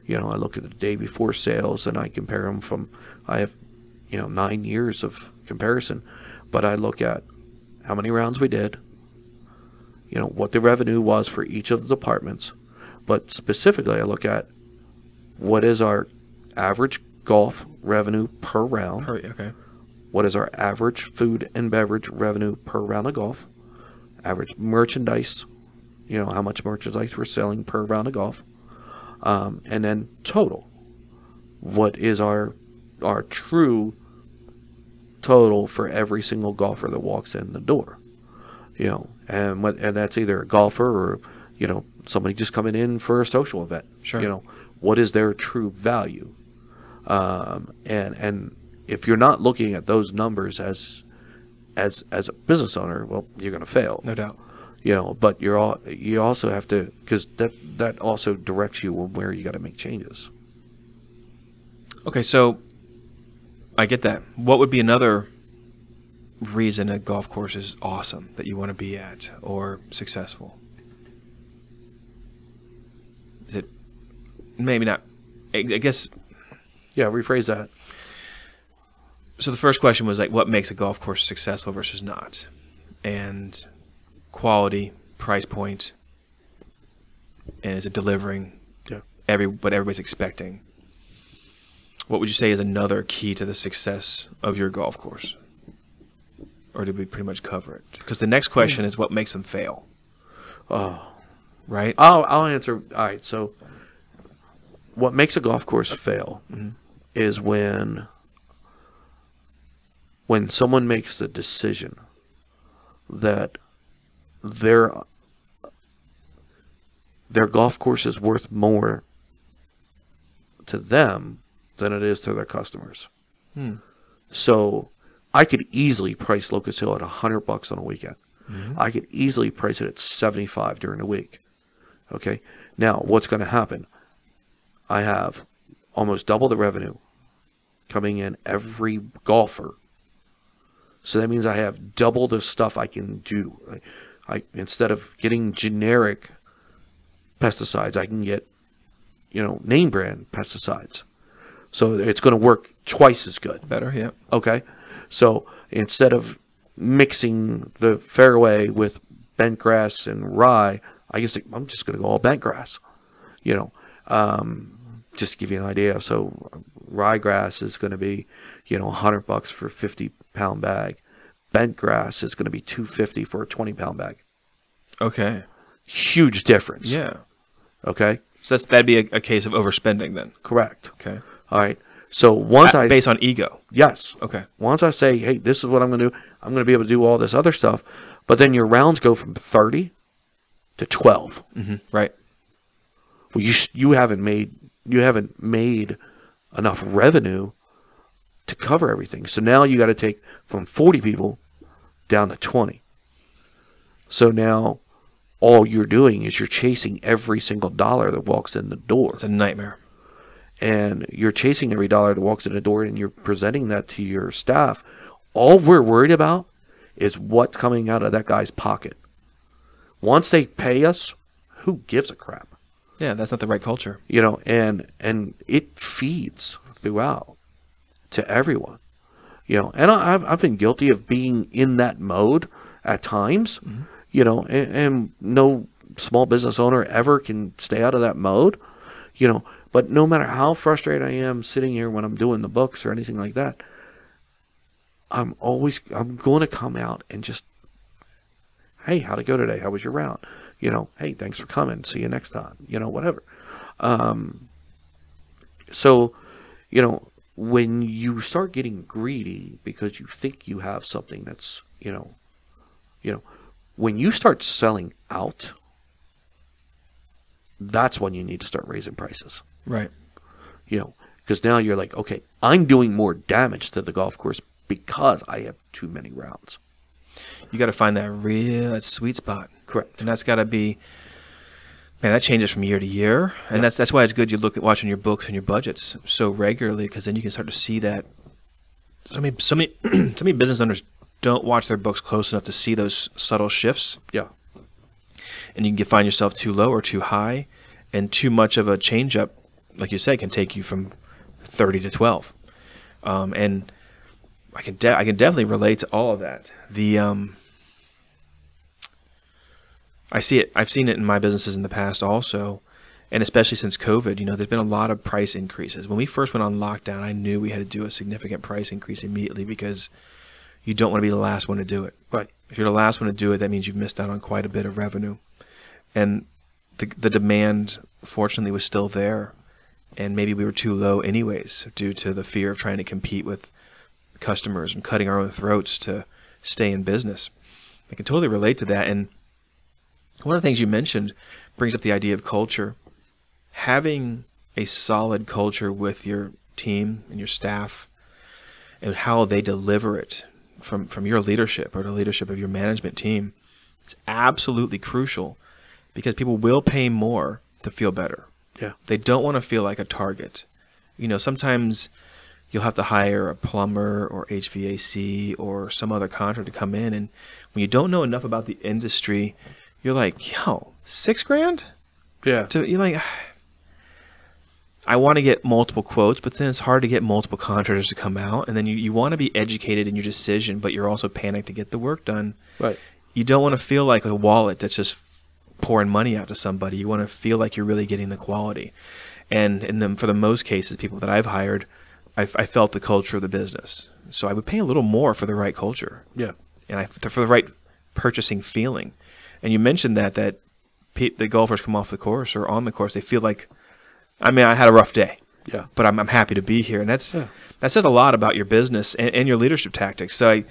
you know, I look at the day before sales and I compare them from, I have, you know, 9 years of comparison, but I look at how many rounds we did, you know, what the revenue was for each of the departments, but specifically I look at what is our average golf revenue per round. Okay. What is our average food and beverage revenue per round of golf? Average merchandise, you know, how much merchandise we're selling per round of golf. And then total, what is our true total for every single golfer that walks in the door, you know, and that's either a golfer or, you know, somebody just coming in for a social event. Sure. You know, what is their true value? And if you're not looking at those numbers as a business owner, well, you're going to fail. No doubt. You know, but you also have to, because that also directs you where you got to make changes. Okay, so I get that. What would be another reason a golf course is awesome that you want to be at or successful? Is it maybe not? I guess Yeah, rephrase that. So the first question was like, what makes a golf course successful versus not? And quality, price point, and is it delivering what everybody's expecting? What would you say is another key to the success of your golf course? Or did we pretty much cover it? Because the next question is what makes them fail. Oh, right. I'll answer. All right. So what makes a golf course fail is when someone makes the decision that their golf course is worth more to them than it is to their customers. So I could easily price Locust Hill at $100 on a weekend. I could easily price it at $75 during the week. Okay. Now what's going to happen? I have almost double the revenue coming in every golfer. So that means I have double the stuff I can do. I instead of getting generic pesticides, I can get, name brand pesticides. So it's going to work twice as good. Better, yeah. Okay. So instead of mixing the fairway with bent grass and rye, I guess I'm just going to go all bent grass, just to give you an idea. So rye grass is going to be, $100 for a 50-pound bag. Bent grass is going to be $250 for a 20-pound bag. Okay. Huge difference. Yeah. Okay. So that'd be a case of overspending then. Correct. Okay. All right. So based on ego. Yes. Okay. Once I say, hey, this is what I'm going to do. I'm going to be able to do all this other stuff. But then your rounds go from 30 to 12. Mm-hmm. Right. Well, you haven't made enough revenue to cover everything. So now you got to take from 40 people down to 20. So now all you're doing is you're chasing every single dollar that walks in the door. It's a nightmare. And you're chasing every dollar that walks in the door, and you're presenting that to your staff. All we're worried about is what's coming out of that guy's pocket. Once they pay us, who gives a crap? Yeah, that's not the right culture. And it feeds throughout to everyone. And I've been guilty of being in that mode at times, and no small business owner ever can stay out of that mode, But no matter how frustrated I am sitting here when I'm doing the books or anything like that, I'm going to come out and just, hey, how'd it go today? How was your round? Hey, thanks for coming. See you next time. Whatever. So, when you start getting greedy because you think you have something that's, when you start selling out, that's when you need to start raising prices. Right. Because now you're like, okay, I'm doing more damage to the golf course because I have too many rounds. You got to find that real sweet spot. Correct. And that's got to be, man, that changes from year to year. And that's why it's good you look at watching your books and your budgets so regularly, because then you can start to see that. So many business owners don't watch their books close enough to see those subtle shifts. Yeah. And you can find yourself too low or too high, and too much of a change up, like you said, can take you from 30 to 12. And I can definitely relate to all of that. I see it. I've seen it in my businesses in the past also, and especially since COVID. There's been a lot of price increases. When we first went on lockdown, I knew we had to do a significant price increase immediately, because you don't want to be the last one to do it. Right. If you're the last one to do it, that means you've missed out on quite a bit of revenue. And the demand, fortunately, was still there. And maybe we were too low anyways, due to the fear of trying to compete with customers and cutting our own throats to stay in business. I can totally relate to that. And one of the things you mentioned brings up the idea of culture. Having a solid culture with your team and your staff and how they deliver it from your leadership or the leadership of your management team, it's absolutely crucial, because people will pay more to feel better. Yeah. They don't want to feel like a target. Sometimes you'll have to hire a plumber or HVAC or some other contractor to come in. And when you don't know enough about the industry, you're like, $6,000? Yeah. You're like, I want to get multiple quotes, but then it's hard to get multiple contractors to come out. And then you want to be educated in your decision, but you're also panicked to get the work done. Right. You don't want to feel like a wallet that's just pouring money out to somebody. You want to feel like you're really getting the quality. And in them, for the most cases, people that I've hired, I felt the culture of the business. So I would pay a little more for the right culture. Yeah. And for the right purchasing feeling. And you mentioned that the golfers come off the course or on the course, they feel like, I mean, I had a rough day, yeah, but I'm happy to be here. And that says a lot about your business and your leadership tactics. So I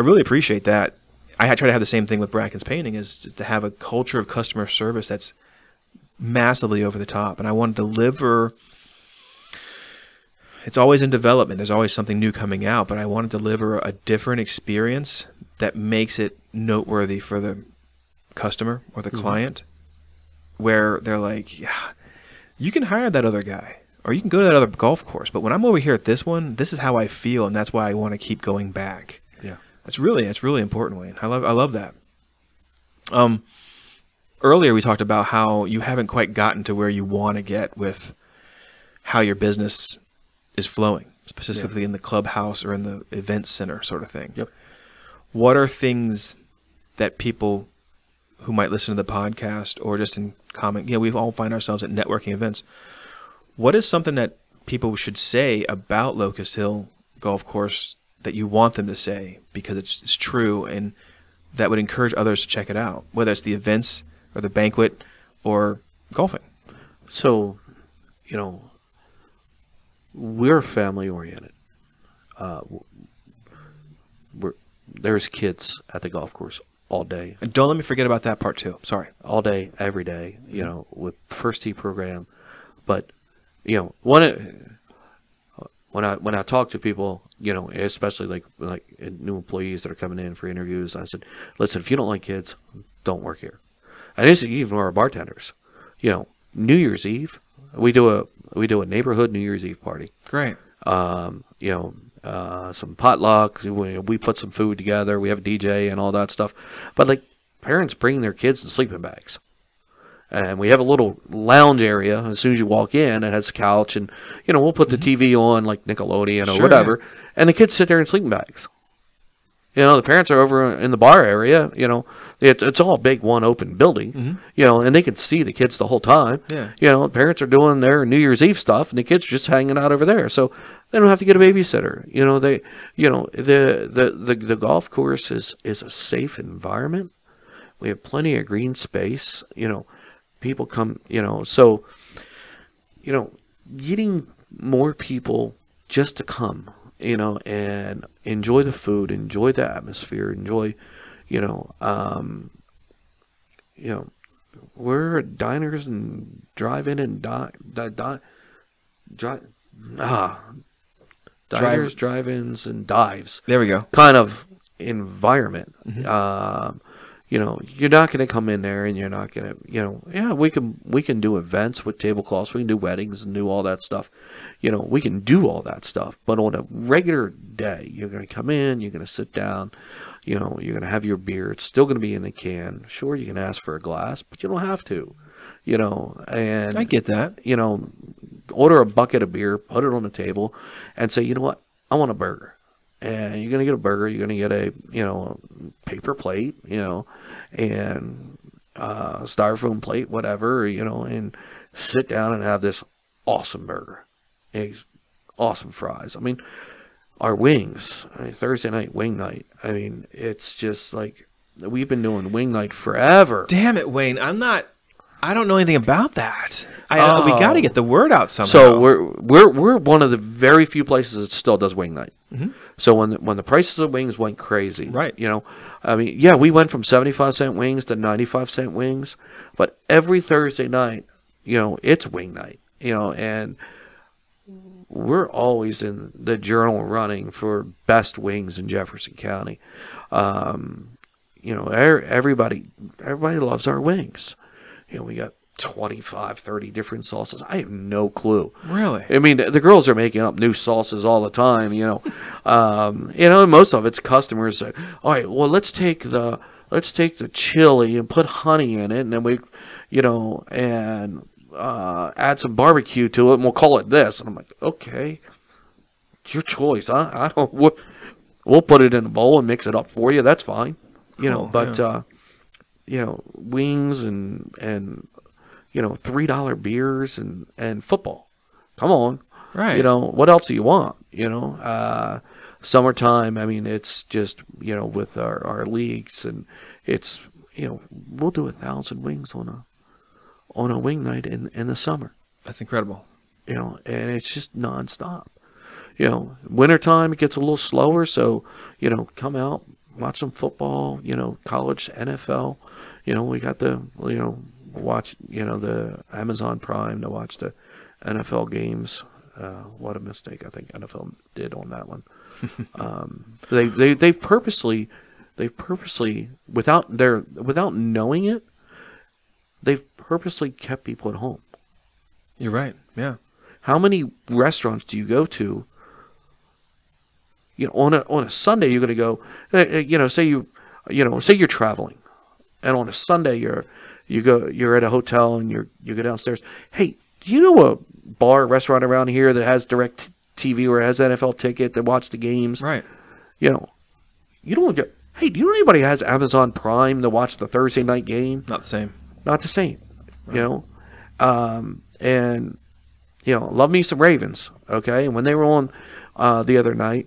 really appreciate that. I try to have the same thing with Bracken's Painting, is just to have a culture of customer service that's massively over the top. And I want to deliver, it's always in development. There's always something new coming out, but I want to deliver a different experience that makes it noteworthy for the customer or the client, where they're like, yeah, you can hire that other guy or you can go to that other golf course, but when I'm over here at this one, this is how I feel. And that's why I want to keep going back. Yeah. That's really important, Wayne. I love that. Earlier we talked about how you haven't quite gotten to where you want to get with how your business is flowing, specifically in the clubhouse or in the event center sort of thing. Yep. What are things that people who might listen to the podcast or just in comment, we all find ourselves at networking events. What is something that people should say about Locust Hill Golf Course that you want them to say because it's true and that would encourage others to check it out, whether it's the events or the banquet or golfing? So, we're family oriented. There's kids at the golf course all day. And don't let me forget about that part too. Sorry. All day, every day, with the First Tee program. But, when I talk to people, especially like new employees that are coming in for interviews, I said, listen, if you don't like kids, don't work here. And this is even for our bartenders. New Year's Eve, we do a neighborhood New Year's Eve party. Great. Some potluck, we put some food together, we have a DJ and all that stuff. But parents bring their kids in sleeping bags. And we have a little lounge area as soon as you walk in. It has a couch and, we'll put the TV on like Nickelodeon or whatever. And the kids sit there in sleeping bags. The parents are over in the bar area, it's all big one open building, and they can see the kids the whole time. Yeah. The parents are doing their New Year's Eve stuff and the kids are just hanging out over there. So they don't have to get a babysitter. The golf course is a safe environment. We have plenty of green space, people come, so, getting more people just to come, and enjoy the food, enjoy the atmosphere, enjoy, we're diners and drive-in and diners, drive-ins and dives. There we go. Kind of environment. Mm-hmm. You're not going to come in there and you're not going to, we can do events with tablecloths. We can do weddings and do all that stuff. We can do all that stuff, but on a regular day, you're going to come in, you're going to sit down, you're going to have your beer. It's still going to be in a can. Sure. You can ask for a glass, but you don't have to, and I get that, order a bucket of beer, put it on the table and say, you know what? I want a burger. And you're going to get a burger, you're going to get a, paper plate, and styrofoam plate, whatever, and sit down and have this awesome burger, awesome fries. I mean, our wings, Thursday night, wing night. I mean, it's just like we've been doing wing night forever. Damn it, Wayne. I don't know anything about that. We got to get the word out somehow. So we're one of the very few places that still does wing night. Mm-hmm. So when the prices of wings went crazy, right? We went from 75-cent wings to 95-cent wings, but every Thursday night, it's wing night. And we're always in the journal running for best wings in Jefferson County. Everybody loves our wings. We got 25, 30 different sauces. I have no clue. Really? I mean, the girls are making up new sauces all the time, most of it's customers say, all right, well, let's take the chili and put honey in it. And then we, add some barbecue to it, and we'll call it this. And I'm like, okay, it's your choice. I don't. We'll put it in a bowl and mix it up for you. That's fine, you know. But you know, wings and you know, $3 beers and football. Come on, right? You know, what else do you want? You know, summertime. I mean, it's just, you know, with our leagues, and it's, you know, we'll do 1,000 wings on a wing night in the summer. That's incredible. You know, and it's just nonstop. You know, wintertime, it gets a little slower. So, you know, come out, watch some football, you know, college, NFL. You know, we got the, you know, watch, you know, the Amazon Prime to watch the NFL games. What a mistake I think NFL did on that one. They've purposely without knowing it, they've purposely kept people at home. You're right. Yeah. How many restaurants do you go to? You know, on a Sunday you're going to go. You know, say you're traveling, and on a Sunday you're at a hotel and you go downstairs. Hey, do you know a bar restaurant around here that has direct TV or has NFL ticket that watch the games? Right. You know, you don't get. Hey, do you know anybody that has Amazon Prime to watch the Thursday night game? Not the same. Not the same. Right. You know, and you know, love me some Ravens. Okay, and when they were on the other night,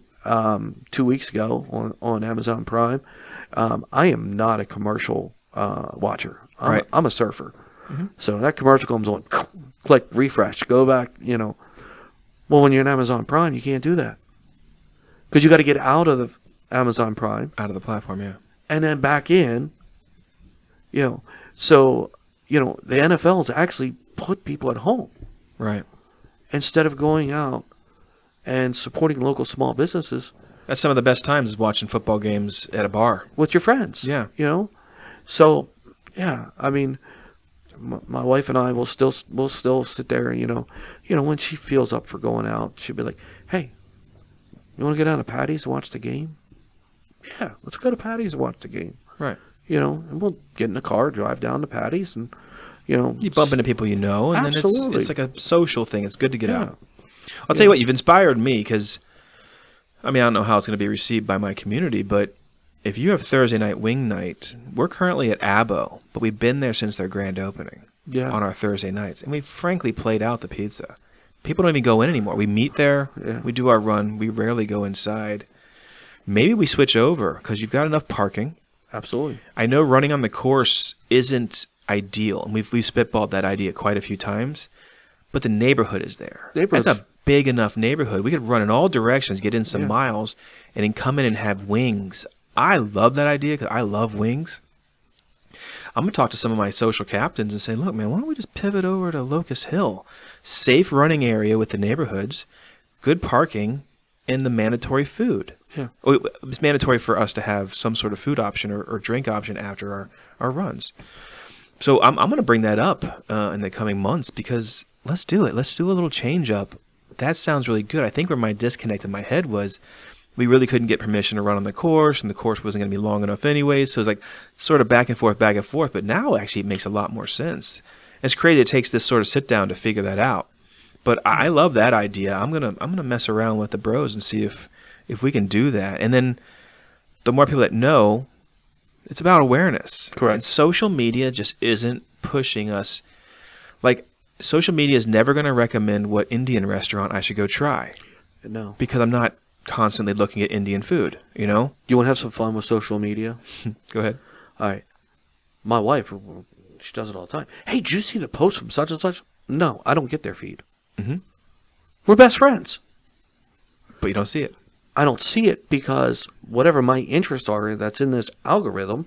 2 weeks ago on Amazon Prime, I am not a commercial watcher. I'm a surfer. Mm-hmm. So that commercial comes on, click, refresh, go back, you know. Well, when you're in Amazon Prime, you can't do that. Because you got to get out of the Amazon Prime. Out of the platform, yeah. And then back in, you know. So, you know, the NFL's actually put people at home. Right. Instead of going out and supporting local small businesses. That's some of the best times, is watching football games at a bar. With your friends. Yeah. You know. So, yeah, I mean, my wife and I will still sit there, you know, when she feels up for going out, she'll be like, "Hey, you want to go down to Patty's and watch the game?" Yeah, let's go to Patty's and watch the game. Right. You know, and we'll get in the car, drive down to Patty's, and you know, you bump into people you know, and absolutely. Then it's like a social thing. It's good to get out. I'll tell you what, you've inspired me, because I mean, I don't know how it's going to be received by my community, but if you have Thursday night wing night, we're currently at Abbo, but we've been there since their grand opening on our Thursday nights. And we frankly played out the pizza. People don't even go in anymore. We meet there. Yeah. We do our run. We rarely go inside. Maybe we switch over, because you've got enough parking. Absolutely. I know running on the course isn't ideal, and we've spitballed that idea quite a few times, but the neighborhood is there. That's a big enough neighborhood. We could run in all directions, get in some miles, and then come in and have wings. I love that idea, because I love wings. I'm going to talk to some of my social captains and say, look, man, why don't we just pivot over to Locust Hill? Safe running area with the neighborhoods, good parking, and the mandatory food. Yeah. It's mandatory for us to have some sort of food option or drink option after our runs. So I'm going to bring that up in the coming months, because let's do it. Let's do a little change up. That sounds really good. I think where my disconnect in my head was, we really couldn't get permission to run on the course, and the course wasn't going to be long enough anyway. So it's like sort of back and forth. But now actually it makes a lot more sense. It's crazy. It takes this sort of sit down to figure that out. But I love that idea. I'm gonna mess around with the bros and see if we can do that. And then the more people that know, it's about awareness. Correct. And social media just isn't pushing us. Like, social media is never going to recommend what Indian restaurant I should go try. No. Because I'm not constantly looking at Indian food, you know? You want to have some fun with social media? Go ahead. All right. My wife, she does it all the time. Hey, did you see the post from such and such? No, I don't get their feed. Mm-hmm. We're best friends. But you don't see it. I don't see it, because whatever my interests are that's in this algorithm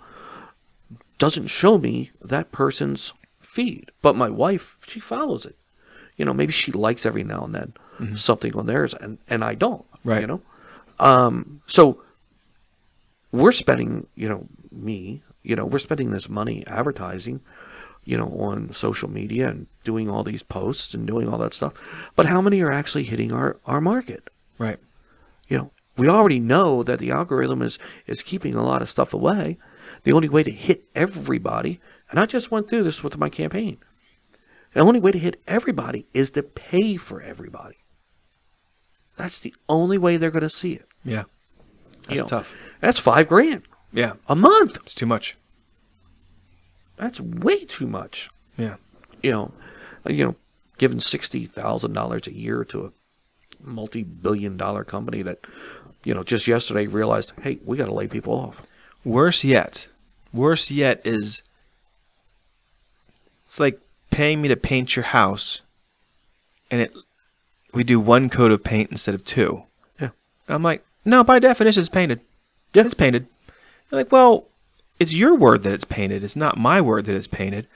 doesn't show me that person's feed. But my wife, she follows it. You know, maybe she likes every now and then something on theirs, and I don't. Right. You know? So we're spending, we're spending this money advertising, you know, on social media and doing all these posts and doing all that stuff. But how many are actually hitting our market? Right. You know, we already know that the algorithm is keeping a lot of stuff away. The only way to hit everybody, and I just went through this with my campaign, The only way to hit everybody is to pay for everybody. That's the only way they're going to see it. Yeah. That's tough. That's $5,000. Yeah. A month. It's too much. That's way too much. Yeah. You know, giving $60,000 a year to a multi-billion dollar company that, you know, just yesterday realized, hey, we got to lay people off. Worse yet is it's like paying me to paint your house, and we do one coat of paint instead of two. Yeah. And I'm like, no, by definition, it's painted. Yeah. It's painted. They're like, well, it's your word that it's painted. It's not my word that it's painted.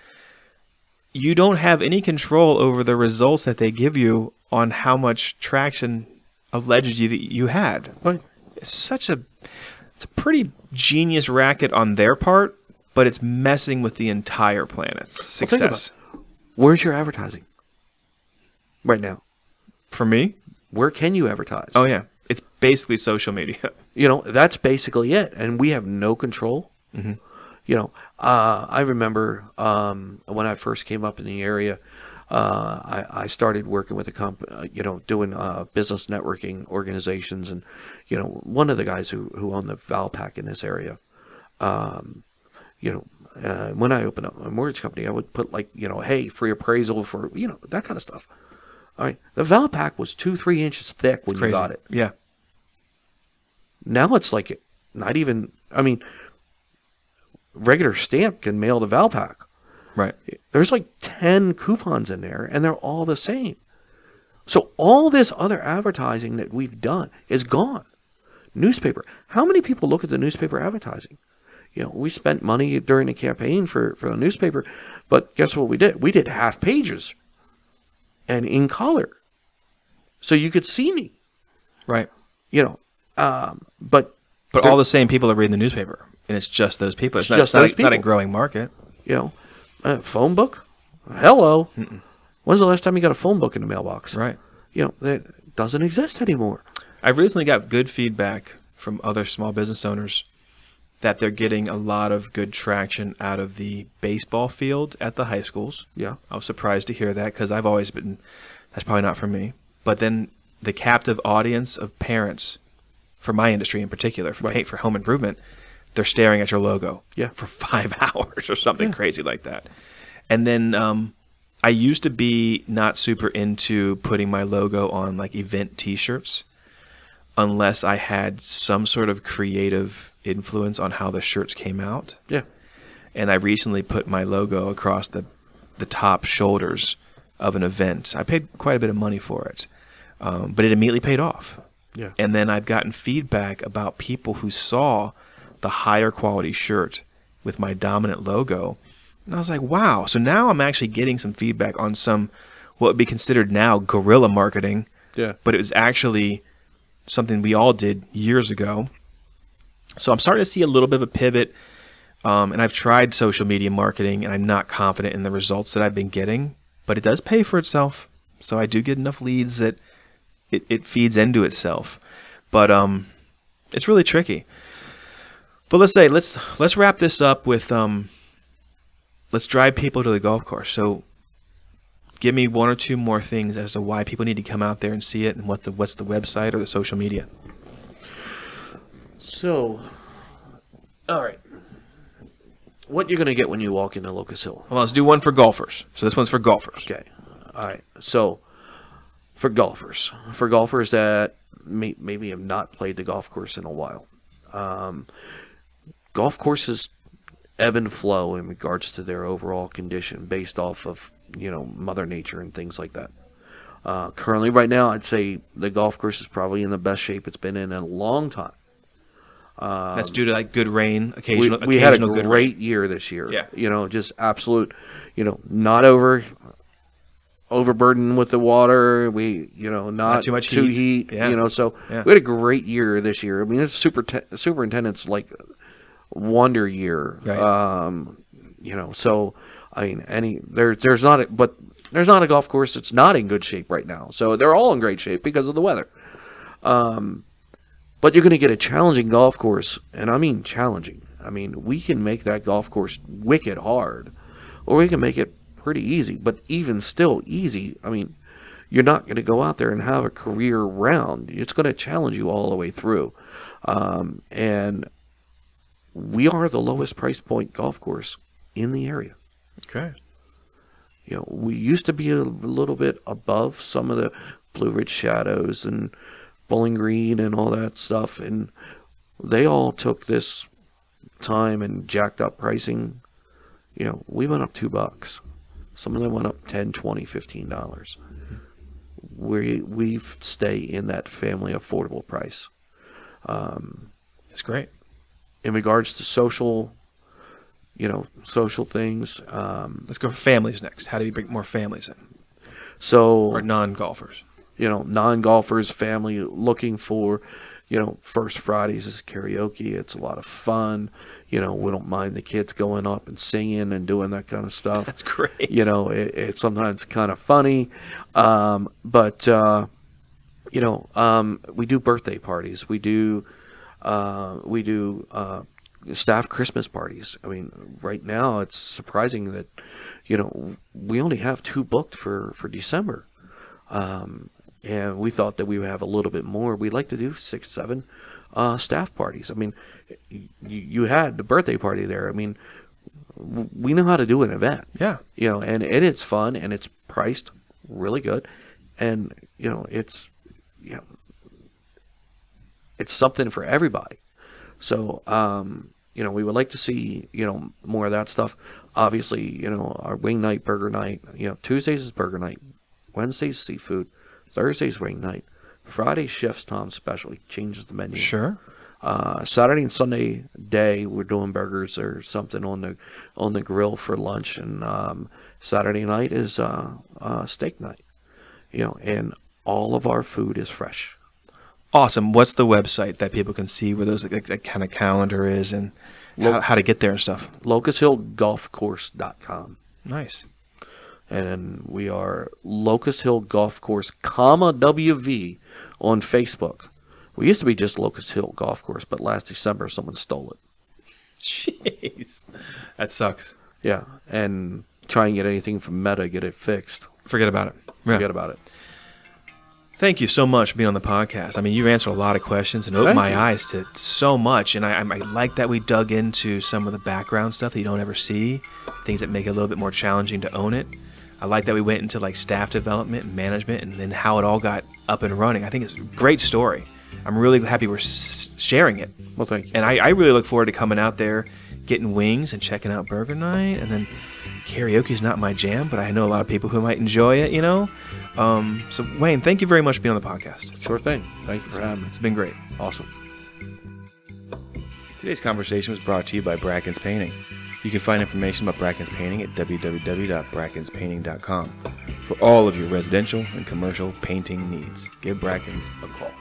You don't have any control over the results that they give you on how much traction allegedly that you had. Right. It's it's a pretty genius racket on their part, but it's messing with the entire planet's success. Well, where's your advertising right now? For me? Where can you advertise? Oh, yeah. It's basically social media. You know, that's basically it. And we have no control. Mm-hmm. You know, I remember when I first came up in the area, I started working with a company, you know, doing business networking organizations. And, you know, one of the guys who owned the Valpak in this area, you know, when I opened up my mortgage company, I would put like, you know, hey, free appraisal for, you know, that kind of stuff. All right. The Valpak was 2-3 inches thick when you got it. Yeah. Now it's like not even, I mean, regular stamp can mail the Valpak. Right. There's like 10 coupons in there, and they're all the same. So all this other advertising that we've done is gone. Newspaper. How many people look at the newspaper advertising? You know, we spent money during the campaign for the newspaper, but guess what we did? We did half pages and in color. So you could see me. Right. You know, But all the same people are reading the newspaper. And it's just those people. It's not a growing market. You know, phone book? Hello. Mm-mm. When's the last time you got a phone book in the mailbox? Right. You know, that doesn't exist anymore. I've recently got good feedback from other small business owners that they're getting a lot of good traction out of the baseball field at the high schools. Yeah. I was surprised to hear that because I've always been, that's probably not for me. But then the captive audience of parents, for my industry in particular, for home improvement, they're staring at your logo for 5 hours or something crazy like that. And then I used to be not super into putting my logo on like event T-shirts unless I had some sort of creative influence on how the shirts came out. Yeah. And I recently put my logo across the top shoulders of an event. I paid quite a bit of money for it, but it immediately paid off. Yeah. And then I've gotten feedback about people who saw the higher quality shirt with my dominant logo. And I was like, wow. So now I'm actually getting some feedback on some, what would be considered now guerrilla marketing. Yeah. But it was actually something we all did years ago. So I'm starting to see a little bit of a pivot. And I've tried social media marketing and I'm not confident in the results that I've been getting, but it does pay for itself. So I do get enough leads that it feeds into itself, but it's really tricky. But let's wrap this up with let's drive people to the golf course. So give me one or two more things as to why people need to come out there and see it, and what's the website or the social media. So, all right, what you're gonna get when you walk into Locust Hill? Well, let's do one for golfers. So this one's for golfers. Okay. All right. So for golfers that maybe have not played the golf course in a while. Golf courses ebb and flow in regards to their overall condition based off of, you know, Mother Nature and things like that. Currently, right now, I'd say the golf course is probably in the best shape it's been in a long time. That's due to like good rain, occasional. We had a great year this year. Yeah. You know, just absolute. You know, not overburdened with the water. We, you know, not too much heat. Yeah. You know, so we had a great year this year. I mean, it's superintendent's like wonder year. Right. You know, so I mean, there's not a golf course that's not in good shape right now. So they're all in great shape because of the weather. But you're going to get a challenging golf course, and I mean challenging. I mean, we can make that golf course wicked hard, or we can make it pretty easy, but even still easy, I mean, you're not going to go out there and have a career round. It's going to challenge you all the way through. And we are the lowest price point golf course in the area. Okay. You know, we used to be a little bit above some of the Blue Ridge Shadows and Bowling Green and all that stuff. And they all took this time and jacked up pricing. You know, we went up $2. Some of them went up $10, $20, $15. We stay in that family affordable price. That's great. In regards to social, you know, social things. Let's go for families next. How do you bring more families in? So, or non-golfers. You know, non-golfers, family looking for, you know, First Fridays is karaoke. It's a lot of fun. You know, we don't mind the kids going up and singing and doing that kind of stuff. That's great. You know, it's sometimes kind of funny. You know, we do birthday parties. We do staff Christmas parties. I mean, right now it's surprising that, you know, we only have 2 booked for December. And we thought that we would have a little bit more. We'd like to do 6, 7 staff parties. I mean, you had the birthday party there. I mean, we know how to do an event. Yeah. You know, and it is fun and it's priced really good. And, you know, it's something for everybody. So, you know, we would like to see, you know, more of that stuff. Obviously, you know, our wing night, burger night, you know, Tuesdays is burger night, Wednesdays seafood, Thursday's wing night, Friday Chef's Tom special. He changes the menu. Sure. Saturday and Sunday day, we're doing burgers or something on the grill for lunch. And Saturday night is steak night, you know, and all of our food is fresh. Awesome. What's the website that people can see where those that kind of calendar is and how to get there and stuff? LocustHillGolfCourse.com. Nice. And we are Locust Hill Golf Course, WV on Facebook. We used to be just Locust Hill Golf Course, but last December someone stole it. Jeez. That sucks. Yeah. And try and get anything from Meta, get it fixed. Forget about it. Yeah. Forget about it. Thank you so much for being on the podcast. I mean, you've answered a lot of questions and opened my eyes to so much. And I like that we dug into some of the background stuff that you don't ever see, things that make it a little bit more challenging to own it. I like that we went into like staff development and management and then how it all got up and running. I think it's a great story. I'm really happy we're sharing it. Well, thank you. And I really look forward to coming out there, getting wings and checking out Burger Night. And then karaoke's not my jam, but I know a lot of people who might enjoy it, you know? So Wayne, thank you very much for being on the podcast. Sure thing. Thanks for having me. It's been great. Awesome. Today's conversation was brought to you by Bracken's Painting. You can find information about Bracken's Painting at www.brackenspainting.com. For all of your residential and commercial painting needs, give Bracken's a call.